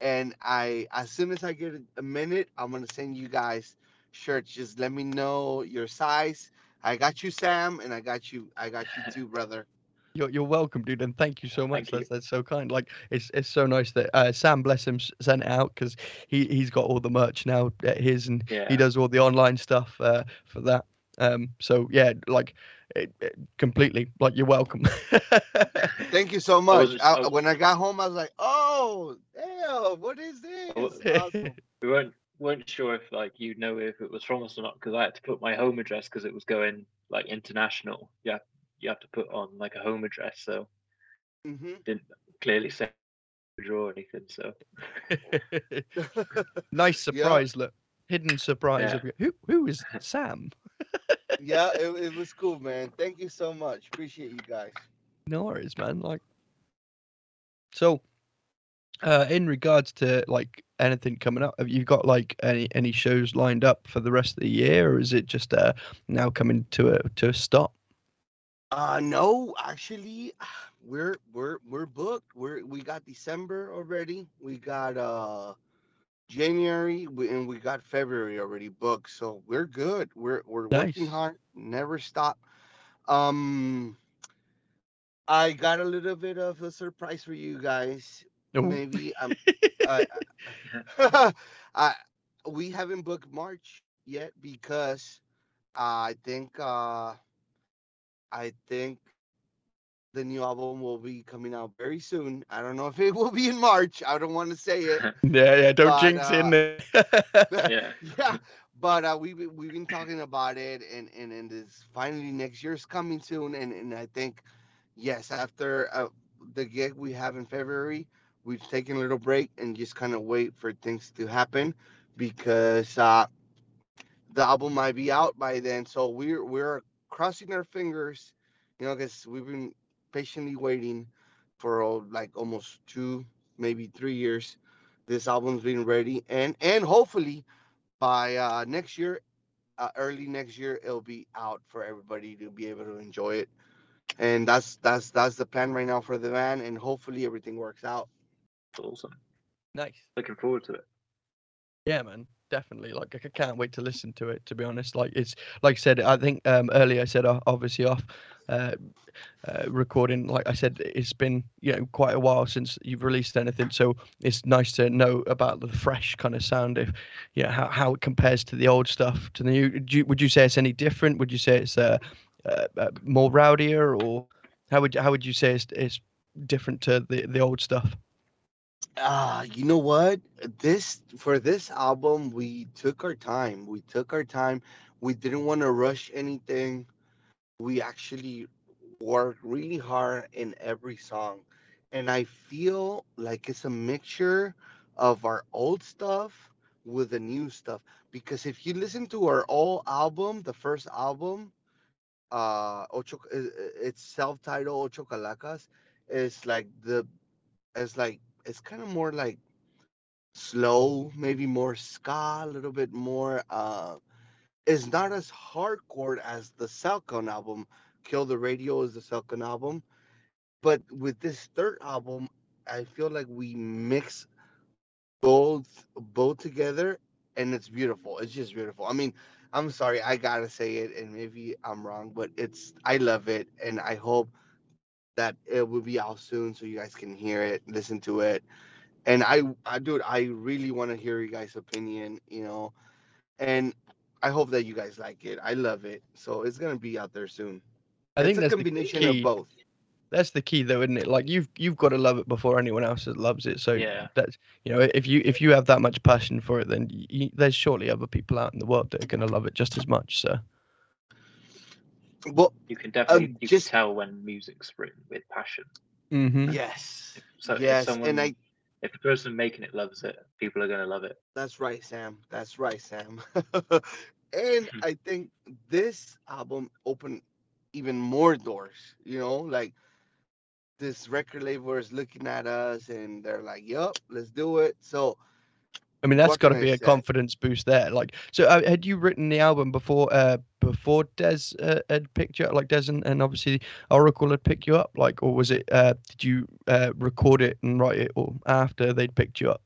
and I as soon as I get a minute, I'm gonna send you guys shirts. Just let me know your size. I got you, Sam, and I got you. I got you too, brother. You're you're welcome, dude, and thank you so much. That's, that's so kind. Like, it's it's so nice that uh, Sam, bless him, sent it out, because he he's got all the merch now at his, and yeah. he does all the online stuff uh, for that. Um, so yeah, like it, it, completely. Like, you're welcome. Thank you so much. I was, I was, I, when I got home, I was like, oh, damn, what is this? Was, awesome. We weren't weren't sure if like you'd know if it was from us or not, because I had to put my home address because it was going like international. Yeah. You have to put on like a home address, so mm-hmm. didn't clearly say draw or anything. So nice surprise, yeah. look, hidden surprise. Yeah. Who who is Sam? Yeah, it, it was cool, man. Thank you so much. Appreciate you guys. No worries, man. Like, so uh, in regards to like anything coming up, have you got like any any shows lined up for the rest of the year, or is it just uh, now coming to a to a stop? Uh, no, actually, we're, we're, we're booked. We're, we got December already. We got, uh, January and we got February already booked. So we're good. We're, we're nice. Working hard, never stop. Um, I got a little bit of a surprise for you guys. Nope. Maybe I'm, uh, I, I, we haven't booked March yet because uh, I think, uh, I think the new album will be coming out very soon. I don't know if it will be in March. I don't want to say it. yeah, yeah, don't but, jinx uh, in there. yeah. yeah, but uh, we we've been talking about it, and and and this finally next year's coming soon, and and I think yes, after uh, the gig we have in February, we've taken a little break and just kind of wait for things to happen, because uh, the album might be out by then. So we're we're crossing our fingers, you know, because we've been patiently waiting for oh, like almost two, maybe three years. This album's been ready, and and hopefully by uh, next year, uh, early next year, it'll be out for everybody to be able to enjoy it. And that's that's that's the plan right now for the band, and hopefully everything works out. Awesome, nice. Looking forward to it. Yeah, man. Definitely, like I can't wait to listen to it. To be honest, like it's like I said, I think um, earlier I said uh, obviously off uh, uh, recording. Like I said, it's been you know quite a while since you've released anything, so it's nice to know about the fresh kind of sound. If you know how, how it compares to the old stuff, to the new. Do you, would you say it's any different? Would you say it's uh, uh, uh, more rowdier, or how would how would you say it's, it's different to the the old stuff? Uh, you know what? This for this album, we took our time. We took our time. We didn't want to rush anything. We actually worked really hard in every song. And I feel like it's a mixture of our old stuff with the new stuff. Because if you listen to our old album, the first album, uh, Ocho, it's self-titled Ocho Kalacas, it's like the, it's like, it's kind of more like slow, maybe more ska, a little bit more. Uh, it's not as hardcore as the Selcon album. Kill the Radio is the Selcon album. But with this third album, I feel like we mix both, both together, and it's beautiful. It's just beautiful. I mean, I'm sorry, I gotta say it, and maybe I'm wrong, but it's I love it, and I hope that it will be out soon so you guys can hear it, listen to it. And I, I dude, I really want to hear you guys' opinion, you know, and I hope that you guys like it. I love it. So it's going to be out there soon. I think it's a combination of both. That's the key though, isn't it? Like you've, you've got to love it before anyone else loves it. So yeah, that's, you know, if you, if you have that much passion for it, then you, there's surely other people out in the world that are going to love it just as much. So. Well, you can definitely um, you just can tell when music's written with passion. Mm-hmm. Yes. So yes, if someone, and I, if the person making it loves it, people are going to love it. That's right, Sam. That's right, Sam. And I think this album opened even more doors. You know, like this record label is looking at us, and they're like, "Yup, let's do it." So. I mean, that's got to be a confidence boost there. Like, so uh, had you written the album before uh, before Des uh, had picked you up? Like, Des and, and obviously Oracle had picked you up? Like, or was it, uh, did you uh, record it and write it or after they'd picked you up?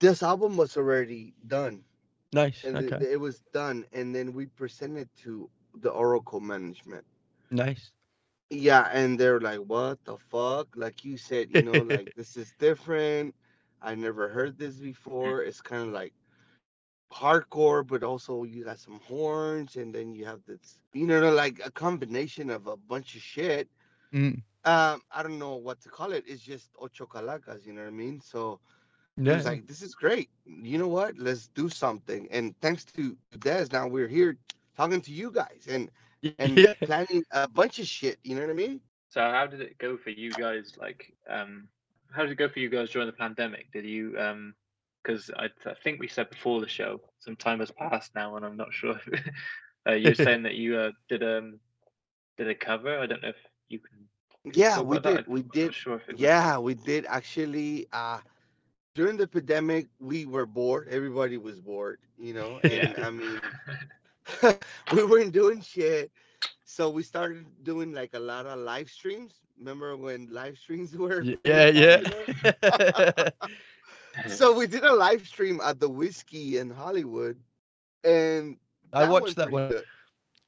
This album was already done. Nice, and okay. Th- it was done, and then we presented to the Oracle management. Nice. Yeah, and they're like, what the fuck? Like you said, you know, like this is different. I never heard this before. It's kind of like hardcore, but also you got some horns, and then you have this, you know, like a combination of a bunch of shit. Mm. Um, I don't know what to call it. It's just Ocho Kalacas, you know what I mean? So yeah. I was like, this is great. You know what? Let's do something. And thanks to Des, now we're here talking to you guys and and yeah. planning a bunch of shit. You know what I mean? So how did it go for you guys? Like, um, how did it go for you guys during the pandemic? Did you um? Because I, I think we said before the show, some time has passed now, and I'm not sure. uh, you were saying that you uh, did um did a cover. I don't know if you can. Yeah, we did. That. We did. Sure yeah, was. we did actually. Uh, during the pandemic, we were bored. Everybody was bored, you know. And yeah. I mean, we weren't doing shit, so we started doing like a lot of live streams. Remember when live streams were? Yeah, yeah. So we did a live stream at the Whisky in Hollywood, and I watched that one.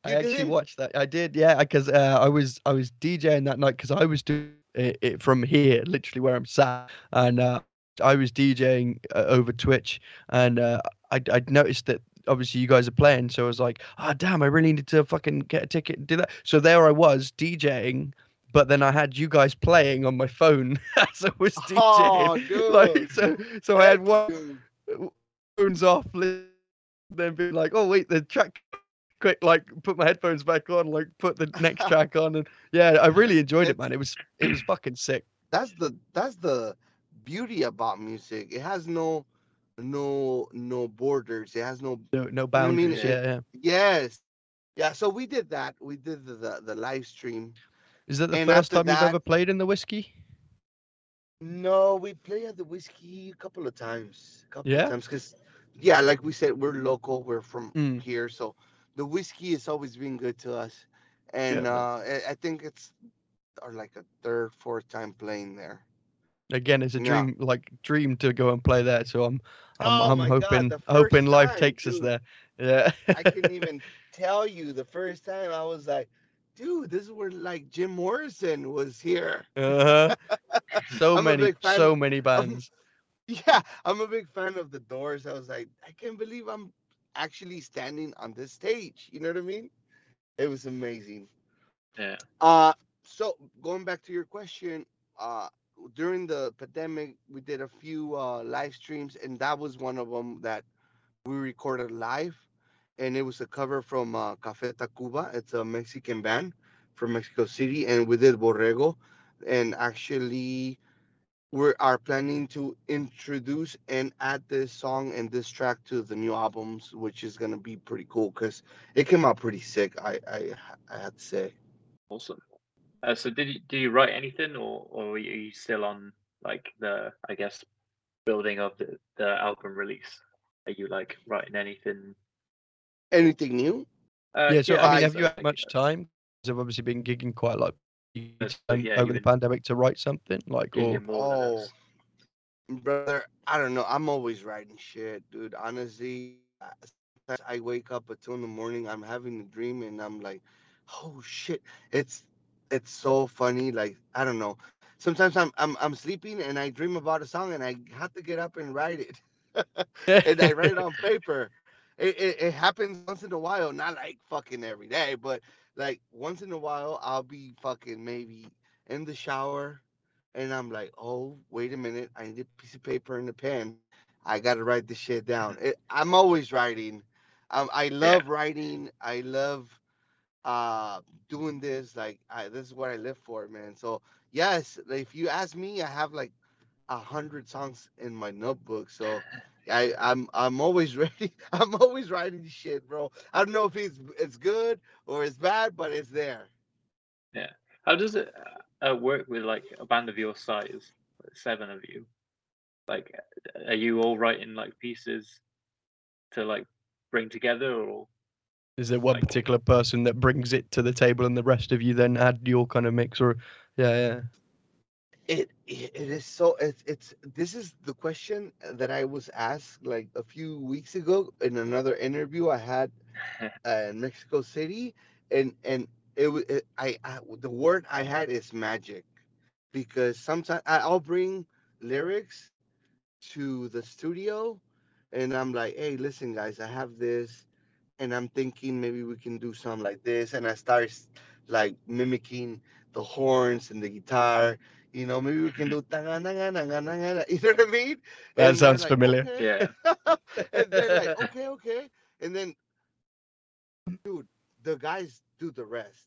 I actually watched that. I did, yeah, because uh, I was I was DJing that night because I was doing it, it from here, literally where I'm sat, and uh, I was DJing uh, over Twitch, and uh, I I'd noticed that obviously you guys are playing, so I was like, ah, oh, damn, I really need to fucking get a ticket and do that. So there I was DJing. But then I had you guys playing on my phone as I was DJing. Oh, dude. Like, so, so I had one phones off, then be like, "Oh wait, the track." Quick, like put my headphones back on, like put the next track on, and yeah, I really enjoyed it, man. It was it was fucking sick. That's the that's the beauty about music. It has no no no borders. It has no no, no boundaries. You know what I mean? Yeah, yeah. Yes. Yeah. So we did that. We did the the, the live stream. Is that the and first time that, you've ever played in the Whisky? No, we played at the Whisky a couple of times. A couple yeah. of times because, yeah, like we said, we're local. We're from mm. here, so the Whisky has always been good to us. And yeah. uh, I think it's or like a third, fourth time playing there. Again, it's a dream, yeah. like dream to go and play there. So I'm, I'm, oh I'm hoping, God, hoping life time, takes dude. us there. Yeah. I couldn't even tell you the first time I was like. Dude, this is where like Jim Morrison was here. Uh-huh. So many, so of, many bands. I'm, yeah, I'm a big fan of The Doors. I was like, I can't believe I'm actually standing on this stage. You know what I mean? It was amazing. Yeah. Uh, so going back to your question, uh, during the pandemic, we did a few uh, live streams, and that was one of them that we recorded live. And it was a cover from uh, Café Tacuba. It's a Mexican band from Mexico City. And we did Borrego. And actually, we are planning to introduce and add this song and this track to the new albums, which is going to be pretty cool because it came out pretty sick, I I, I had to say. Awesome. Uh, so did you, did you write anything or, or are you still on, like, the, I guess, building of the, the album release? Are you, like, writing anything? Anything new? Uh, yeah, so yeah, I mean, have you had much time? Because I've obviously been gigging quite a lot yeah, over the pandemic to write something. Like, or... oh, brother, I don't know. I'm always writing shit, dude. Honestly, sometimes I wake up at two in the morning. I'm having a dream, and I'm like, oh shit, it's it's so funny. Like, I don't know. Sometimes I'm I'm I'm sleeping and I dream about a song, and I have to get up and write it, and I write it on paper. It, it it happens once in a while, not like fucking every day, but like once in a while, I'll be fucking maybe in the shower, and I'm like, oh, wait a minute, I need a piece of paper and a pen. I gotta write this shit down. It, I'm always writing. Um, I love yeah. writing. I love uh doing this. Like I, this is what I live for, man. So yes, if you ask me, I have like a hundred songs in my notebook. So. I, I'm I'm always ready. I'm always writing shit, bro. I don't know if it's it's good or it's bad, but it's there. Yeah. How does it uh, work with like a band of your size, like seven of you? Like, are you all writing like pieces to like bring together, or is there one like... particular person that brings it to the table, and the rest of you then add your kind of mix? Or yeah, yeah. It it is so it's it's this is the question that I was asked like a few weeks ago in another interview I had uh, in Mexico City, and and it was it, I, I the word I had is magic, because sometimes I'll bring lyrics to the studio and I'm like, hey, listen guys, I have this and I'm thinking maybe we can do something like this, and I start like mimicking the horns and the guitar, you know, maybe we can do, you know what I mean? That and sounds like, familiar. Okay. Yeah. And then like, okay, okay. And then, dude, the guys do the rest.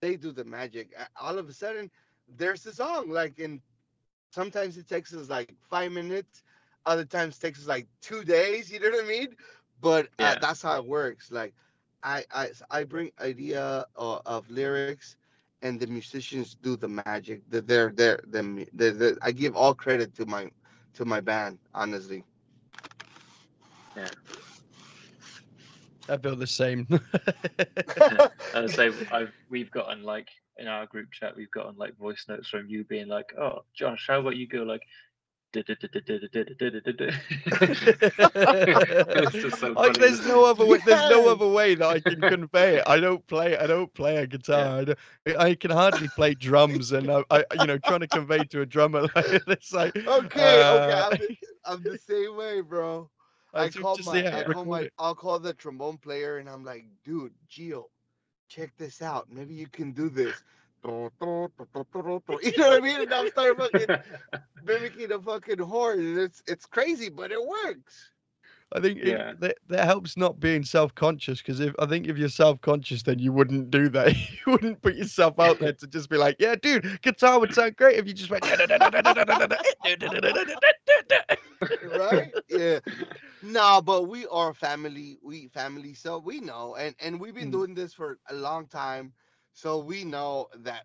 They do the magic. All of a sudden, there's the song. Like, in sometimes it takes us like five minutes. Other times it takes us like two days. You know what I mean? But yeah. uh, that's how it works. Like, I I, I bring idea uh, of lyrics, and the musicians do the magic. That they're there. Them. I give all credit to my to my band. Honestly. Yeah. I feel the same. As I say, I've, we've gotten like in our group chat, we've gotten like voice notes from you being like, "Oh, Josh, how about you go like?" So like, there's no other way. There's no other way that I can convey it. I don't play. I don't play a guitar. Yeah. I, don't, I can hardly play drums, and I, I, you know, trying to convey to a drummer like this, like okay, uh, okay, I'm the, I'm the same way, bro. I, I called my, yeah, I call my, I'll call the trombone player and I'm like, dude, Gio, check this out. Maybe you can do this. You know what I mean? And I'm starting fucking mimicking the fucking horn. It's it's crazy, but it works. I think yeah. it, that, that helps not being self-conscious, because if I think if you're self-conscious, then you wouldn't do that. You wouldn't put yourself out there to just be like, yeah, dude, guitar would sound great if you just went. Right? Yeah. No, but we are family. We family, so we know, and and we've been mm. doing this for a long time, so we know that,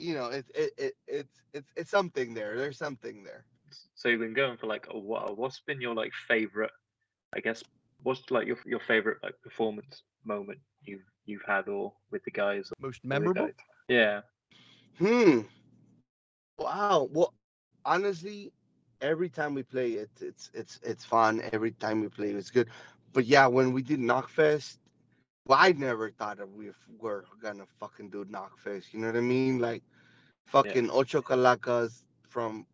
you know, it it it it's it's it's something there. There's something there. So you've been going for like a while. What's been your like favorite? I guess what's like your your favorite like performance moment you you've had or with the guys? Most memorable? Guys? Yeah. Hmm. Wow. Well, honestly, every time we play it, it's it's it's fun. Every time we play, it's good. But yeah, when we did Knotfest, well, I never thought that we were gonna fucking do Knotfest. You know what I mean? Like, fucking yeah. Ocho Kalacas from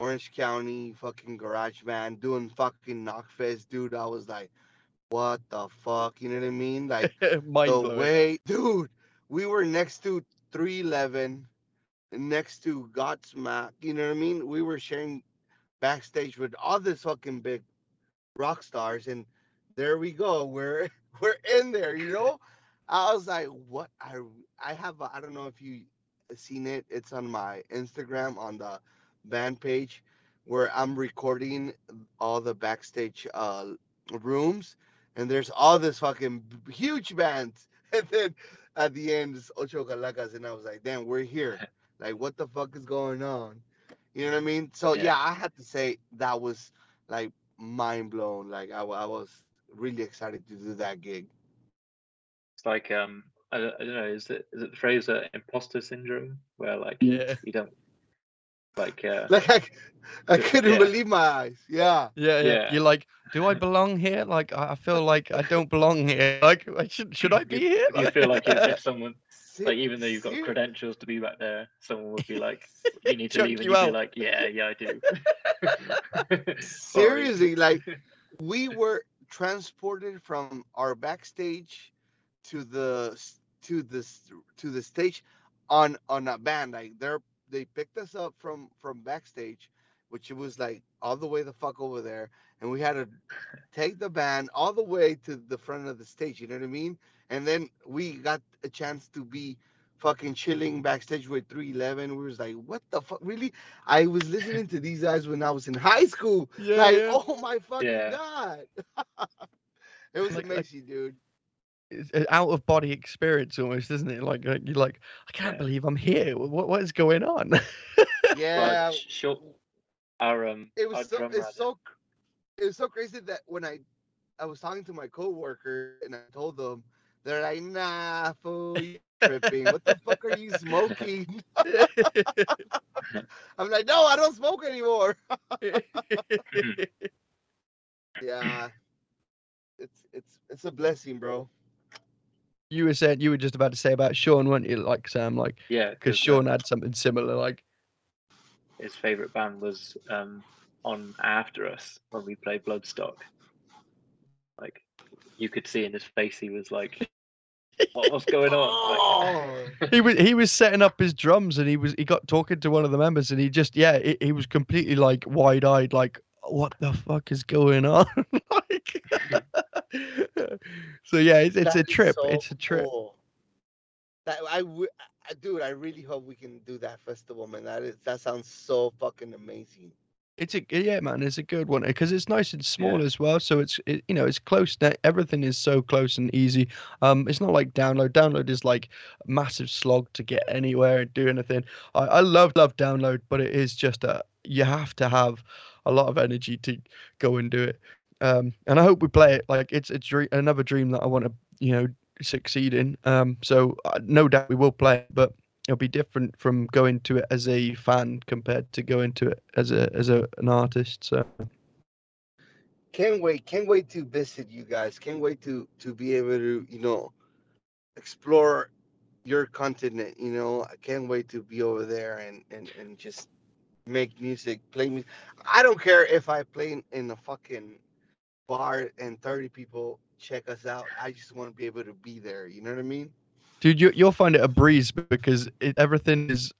Orange County, fucking garage band doing fucking Knotfest, dude. I was like, what the fuck? You know what I mean? Like, the way, dude, we were next to three eleven, next to Godsmack. You know what I mean? We were sharing backstage with all these fucking big rock stars, and there we go. We're we're in there, you know. I was like, what? I I have. A, I don't know if you seen it. It's on my Instagram on the band page where I'm recording all the backstage uh rooms, and there's all this fucking huge bands, and then at the end it's Ocho Kalacas, and I was like, damn, we're here, like what the fuck is going on, you know what I mean? So yeah, yeah I had to say that was like mind blown. Like I, I was really excited to do that gig. It's like um I don't, I don't know, is it is it the phrase uh, imposter syndrome, where like yeah. you don't Like, uh, like I, I couldn't yeah. believe my eyes. Yeah. yeah. Yeah, yeah. You're like, do I belong here? Like, I feel like I don't belong here. Like, should should I be here? Like, you feel like if someone, like, even though you've got credentials to be back there, someone would be like, you need to leave, and you'd be like, yeah, yeah, I do. Seriously, like, we were transported from our backstage to the to the to the stage on on a band. Like, they're. They picked us up from from backstage, which it was like all the way the fuck over there, and we had to take the band all the way to the front of the stage, you know what I mean? And then we got a chance to be fucking chilling backstage with three eleven. We was like, what the fuck, really? I was listening to these guys when I was in high school. Yeah, like, yeah. oh my fucking yeah. God. It was like, amazing, like, dude. It's an out of body experience almost, isn't it? Like, like you're like, I can't yeah. believe I'm here. What what is going on? Yeah, like, sure. Our um, it was so it's so it was so crazy that when I I was talking to my coworker and I told them, they're like, nah, fool, you tripping. What the fuck are you smoking? I'm like, no, I don't smoke anymore. Yeah, it's it's it's a blessing, bro. you were saying, you were just about to say about Sean, weren't you? Like Sam, like yeah, because Sean had something similar. Like his favorite band was um, on after us when we played Bloodstock. Like you could see in his face, he was like, "What was going on?" Oh. Like, he was he was setting up his drums, and he was he got talking to one of the members, and he just yeah, he, he was completely like wide eyed, like, what the fuck is going on? Like, so yeah, it's, it's a trip. So it's a trip. Cool. That I w- dude, I really hope we can do that festival, man. That is, that sounds so fucking amazing. It's a yeah, man. It's a good one because it's nice and small yeah. as well. So it's it, you know it's close. Everything is so close and easy. Um, it's not like Download. Download is like a massive slog to get anywhere and do anything. I, I love love Download, but it is just a you have to have a lot of energy to go and do it. Um, and I hope we play it. Like it's a dream, another dream that I want to you know succeed in. Um, so uh, no doubt we will play it, but it'll be different from going to it as a fan compared to going to it as a as a, an artist. So can't wait, can't wait to visit you guys. Can't wait to to be able to you know explore your continent. You know, I can't wait to be over there and and and just make music, play music. I don't care if I play in a fucking bar and thirty people check us out. I just want to be able to be there. You know what I mean? Dude, you, you'll find it a breeze because it, everything is,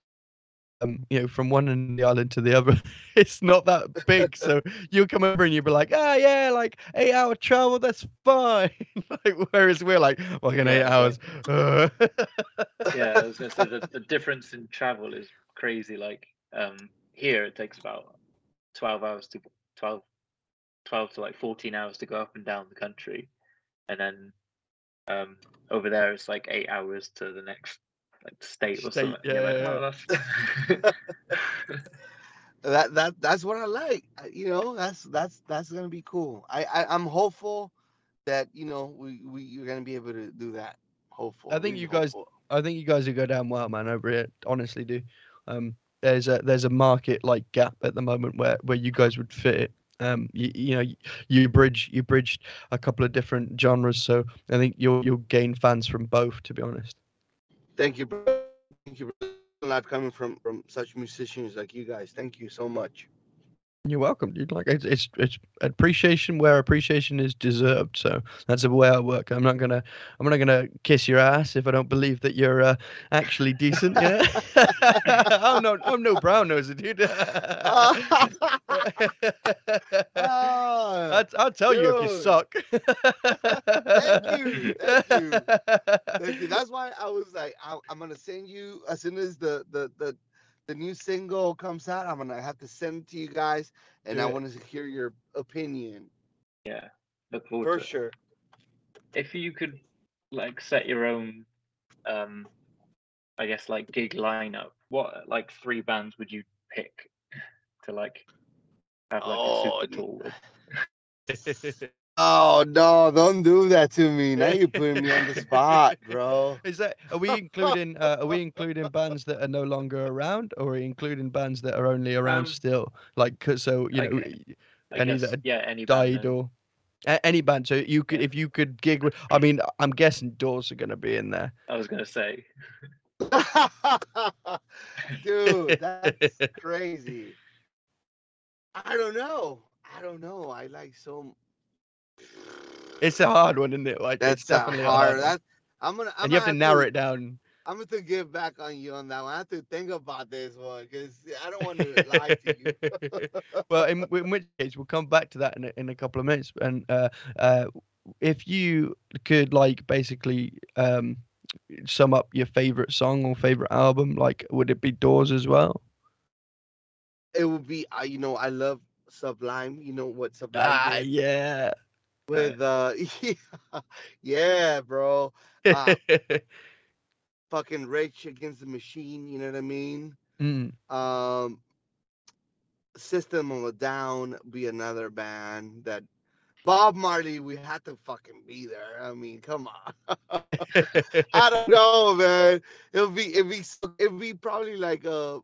um, you know, from one end of the island to the other. It's not that big, so you'll come over and you'll be like, ah, oh, yeah, like eight-hour travel, that's fine. Like, whereas we're like, fucking eight hours. yeah, I was gonna say the, the difference in travel is crazy. Like, um, here it takes about twelve hours to twelve, twelve to like fourteen hours to go up and down the country, and then. Um, over there, it's like eight hours to the next like state or state, something. Yeah, like, yeah, yeah. Oh, that that that's what I like. You know, that's that's that's gonna be cool. I, I I'm hopeful that you know we, we you're gonna be able to do that. Hopeful. I think really you hopeful. guys. I think you guys will go down well, man. Over here, honestly, do. Um, there's a there's a market like gap at the moment where, where you guys would fit it. Um, you, you know, you bridge, you bridged a couple of different genres, so I think you'll you'll gain fans from both. To be honest, thank you, bro. Thank you, bro. A lot coming from, from such musicians like you guys. Thank you so much. You're welcome, dude. Like it's it's, it's appreciation where appreciation is deserved. So that's the way I work. I'm not gonna I'm not gonna kiss your ass if I don't believe that you're uh, actually decent. Yeah, I'm no I'm no brown noser, dude. I'll, I'll tell Dude. you if you suck. Thank you. Thank you. Thank you. That's why I was like, I, I'm going to send you, as soon as the, the, the, the new single comes out, I'm going to have to send it to you guys. And yeah. I want to hear your opinion. Yeah. Look forward For to sure. It. If you could, like, set your own, um, I guess, like, gig lineup, what, like, three bands would you pick to, like, have, like, oh, a super tour with? Oh no, don't do that to me. Now you're putting me on the spot, bro. Is that are we including uh, are we including bands that are no longer around, or are we including bands that are only around um, still? Like so you I know guess, any guess, that had yeah, any died band, or uh, any band. So you could yeah. if you could gig with I mean I'm guessing Doors are gonna be in there. I was gonna say dude, that's crazy. I don't know. I don't know. I like so. It's a hard one, isn't it? Like that's it's definitely hard. hard. That's, I'm gonna. I'm and you gonna have to narrow to, it down. I'm going to give back on you on that one. I have to think about this one because I don't want to lie to you. Well, in, in which case, we'll come back to that in a, in a couple of minutes. And uh, uh, if you could, like, basically um, sum up your favorite song or favorite album, like, would it be Doors as well? It would be. Uh, you know, I love. Sublime, you know what Sublime ah, is? yeah with uh yeah, yeah bro uh, fucking Rage Against the Machine, you know what I mean? mm. um System of a Down be another band that Bob Marley, we had to fucking be there. I mean, come on. I don't know, man. It'll be it'll be it'll be probably like a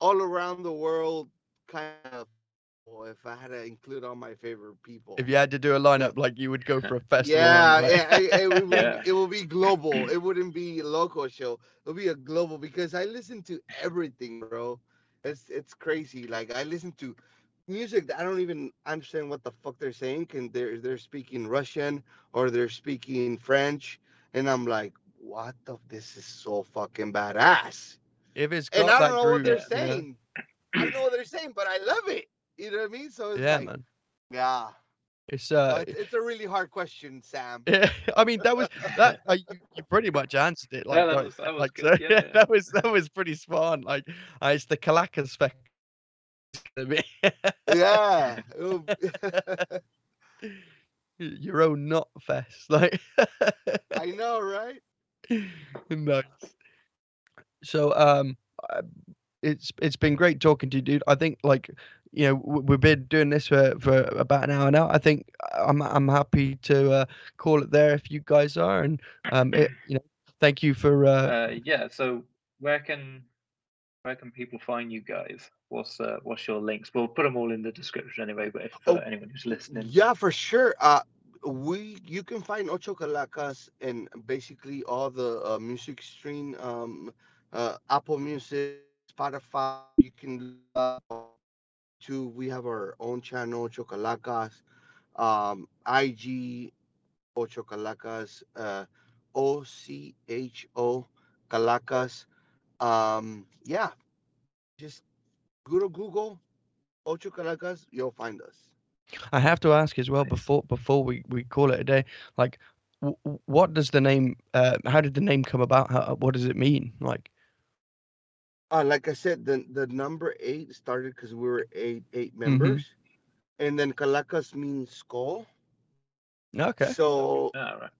all around the world kind of if I had to include all my favorite people. If you had to do a lineup, like you would go for a festival. Yeah, yeah, it, it, would, yeah. it would be global. It wouldn't be a local show. It would be a global, because I listen to everything, bro. It's it's crazy. Like, I listen to music that I don't even understand what the fuck they're saying. And they're, they're speaking Russian or they're speaking French. And I'm like, what the? This is so fucking badass. If it's got and I don't that know groove, what they're saying. Yeah. I don't know what they're saying, but I love it. You know what I mean? So it's yeah, like, man. Yeah. It's uh, no, it's, it's a really hard question, Sam. Yeah, I mean that was that uh, you, you pretty much answered it. Like, yeah, that, was, that, was like good, so, yeah, yeah. that was that was pretty spot on. Like, uh, it's the Kalacas spec. Yeah. Your own Knotfest, like. I know, right? Nice. So um, it's it's been great talking to you, dude. I think like. You know, we've been doing this for, for about an hour now. I think I'm I'm happy to uh, call it there if you guys are. And um, it, you know, thank you for. Uh... Uh, yeah. So where can where can people find you guys? What's uh, what's your links? We'll put them all in the description anyway. But if uh, oh, anyone who's listening, yeah, for sure. Uh, we you can find Ocho Kalacas and basically all the uh, music stream, um, uh, Apple Music, Spotify. You can. Uh, Too. We have our own channel, Ocho Kalacas, um, I G, Ocho Kalacas, uh, O C H O Kalacas. Um, yeah, just go to Google, Ocho Kalacas, you'll find us. I have to ask as well before before we, we call it a day, like, w what does the name, uh, how did the name come about? How, what does it mean? Like, Uh, like I said, the the number eight started because we were eight eight members, mm-hmm. and then Kalacas means skull. Okay. So, all right.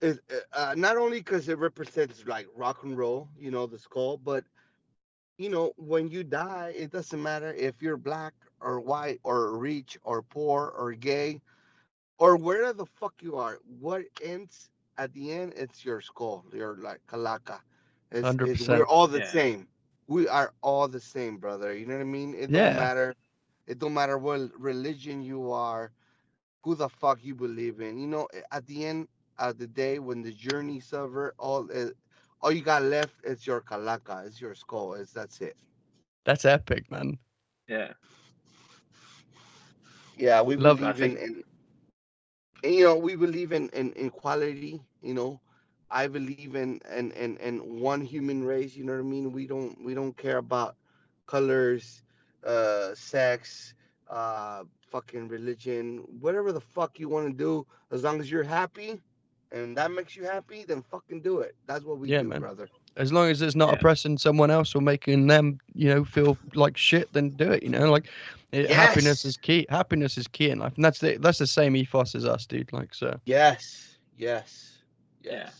It, uh, not only because it represents like rock and roll, you know, the skull, but you know, when you die, it doesn't matter if you're black or white or rich or poor or gay, or where the fuck you are. What ends at the end? It's your skull. You're like Kalaka. It's, it's, we're all the yeah. same. We are all the same, brother. You know what I mean? It yeah. don't matter. It don't matter what religion you are, who the fuck you believe in. You know, at the end of the day, when the journey's over, all uh, all you got left is your Kalaka, it's your skull. It's that's it. That's epic, man. Yeah. Yeah, we Love believe in, in, and you know, we believe in in, in quality. You know. I believe in and and and one human race. You know what I mean? We don't we don't care about colors, uh, sex, uh, fucking religion, whatever the fuck you want to do. As long as you're happy, and that makes you happy, then fucking do it. That's what we yeah, do, man. brother. As long as it's not yeah. oppressing someone else or making them, you know, feel like shit, then do it. You know, like it, yes. happiness is key. Happiness is key in life, and that's the that's the same ethos as us, dude. Like so. Yes. Yes. Yes. Yeah.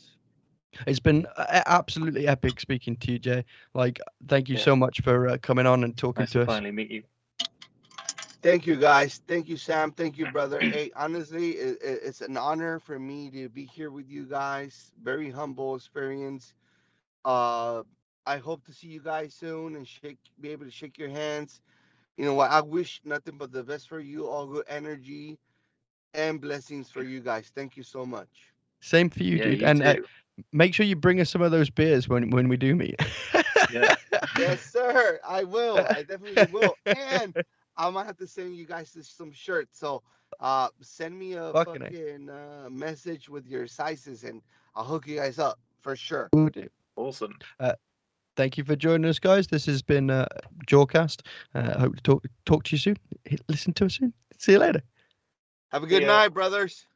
It's been absolutely epic speaking to you, Jay. Like, thank you yeah. so much for uh, coming on and talking nice to, to us. Finally meet you. Thank you, guys. Thank you, Sam. Thank you, brother. Hey, honestly, it, it's an honor for me to be here with you guys. Very humble experience. Uh, I hope to see you guys soon and shake, be able to shake your hands. You know what? I wish nothing but the best for you. All good energy and blessings for you guys. Thank you so much. Same for you, yeah, dude. You and. Uh, Make sure you bring us some of those beers when when we do meet. Yeah. Yes, sir. I will. I definitely will. And I might have to send you guys some shirts. So uh, send me a fucking, fucking uh, message with your sizes, and I'll hook you guys up for sure. Awesome. Uh, thank you for joining us, guys. This has been uh, Jawcast. I uh, hope to talk talk to you soon. Listen to us soon. See you later. Have a good yeah. night, brothers.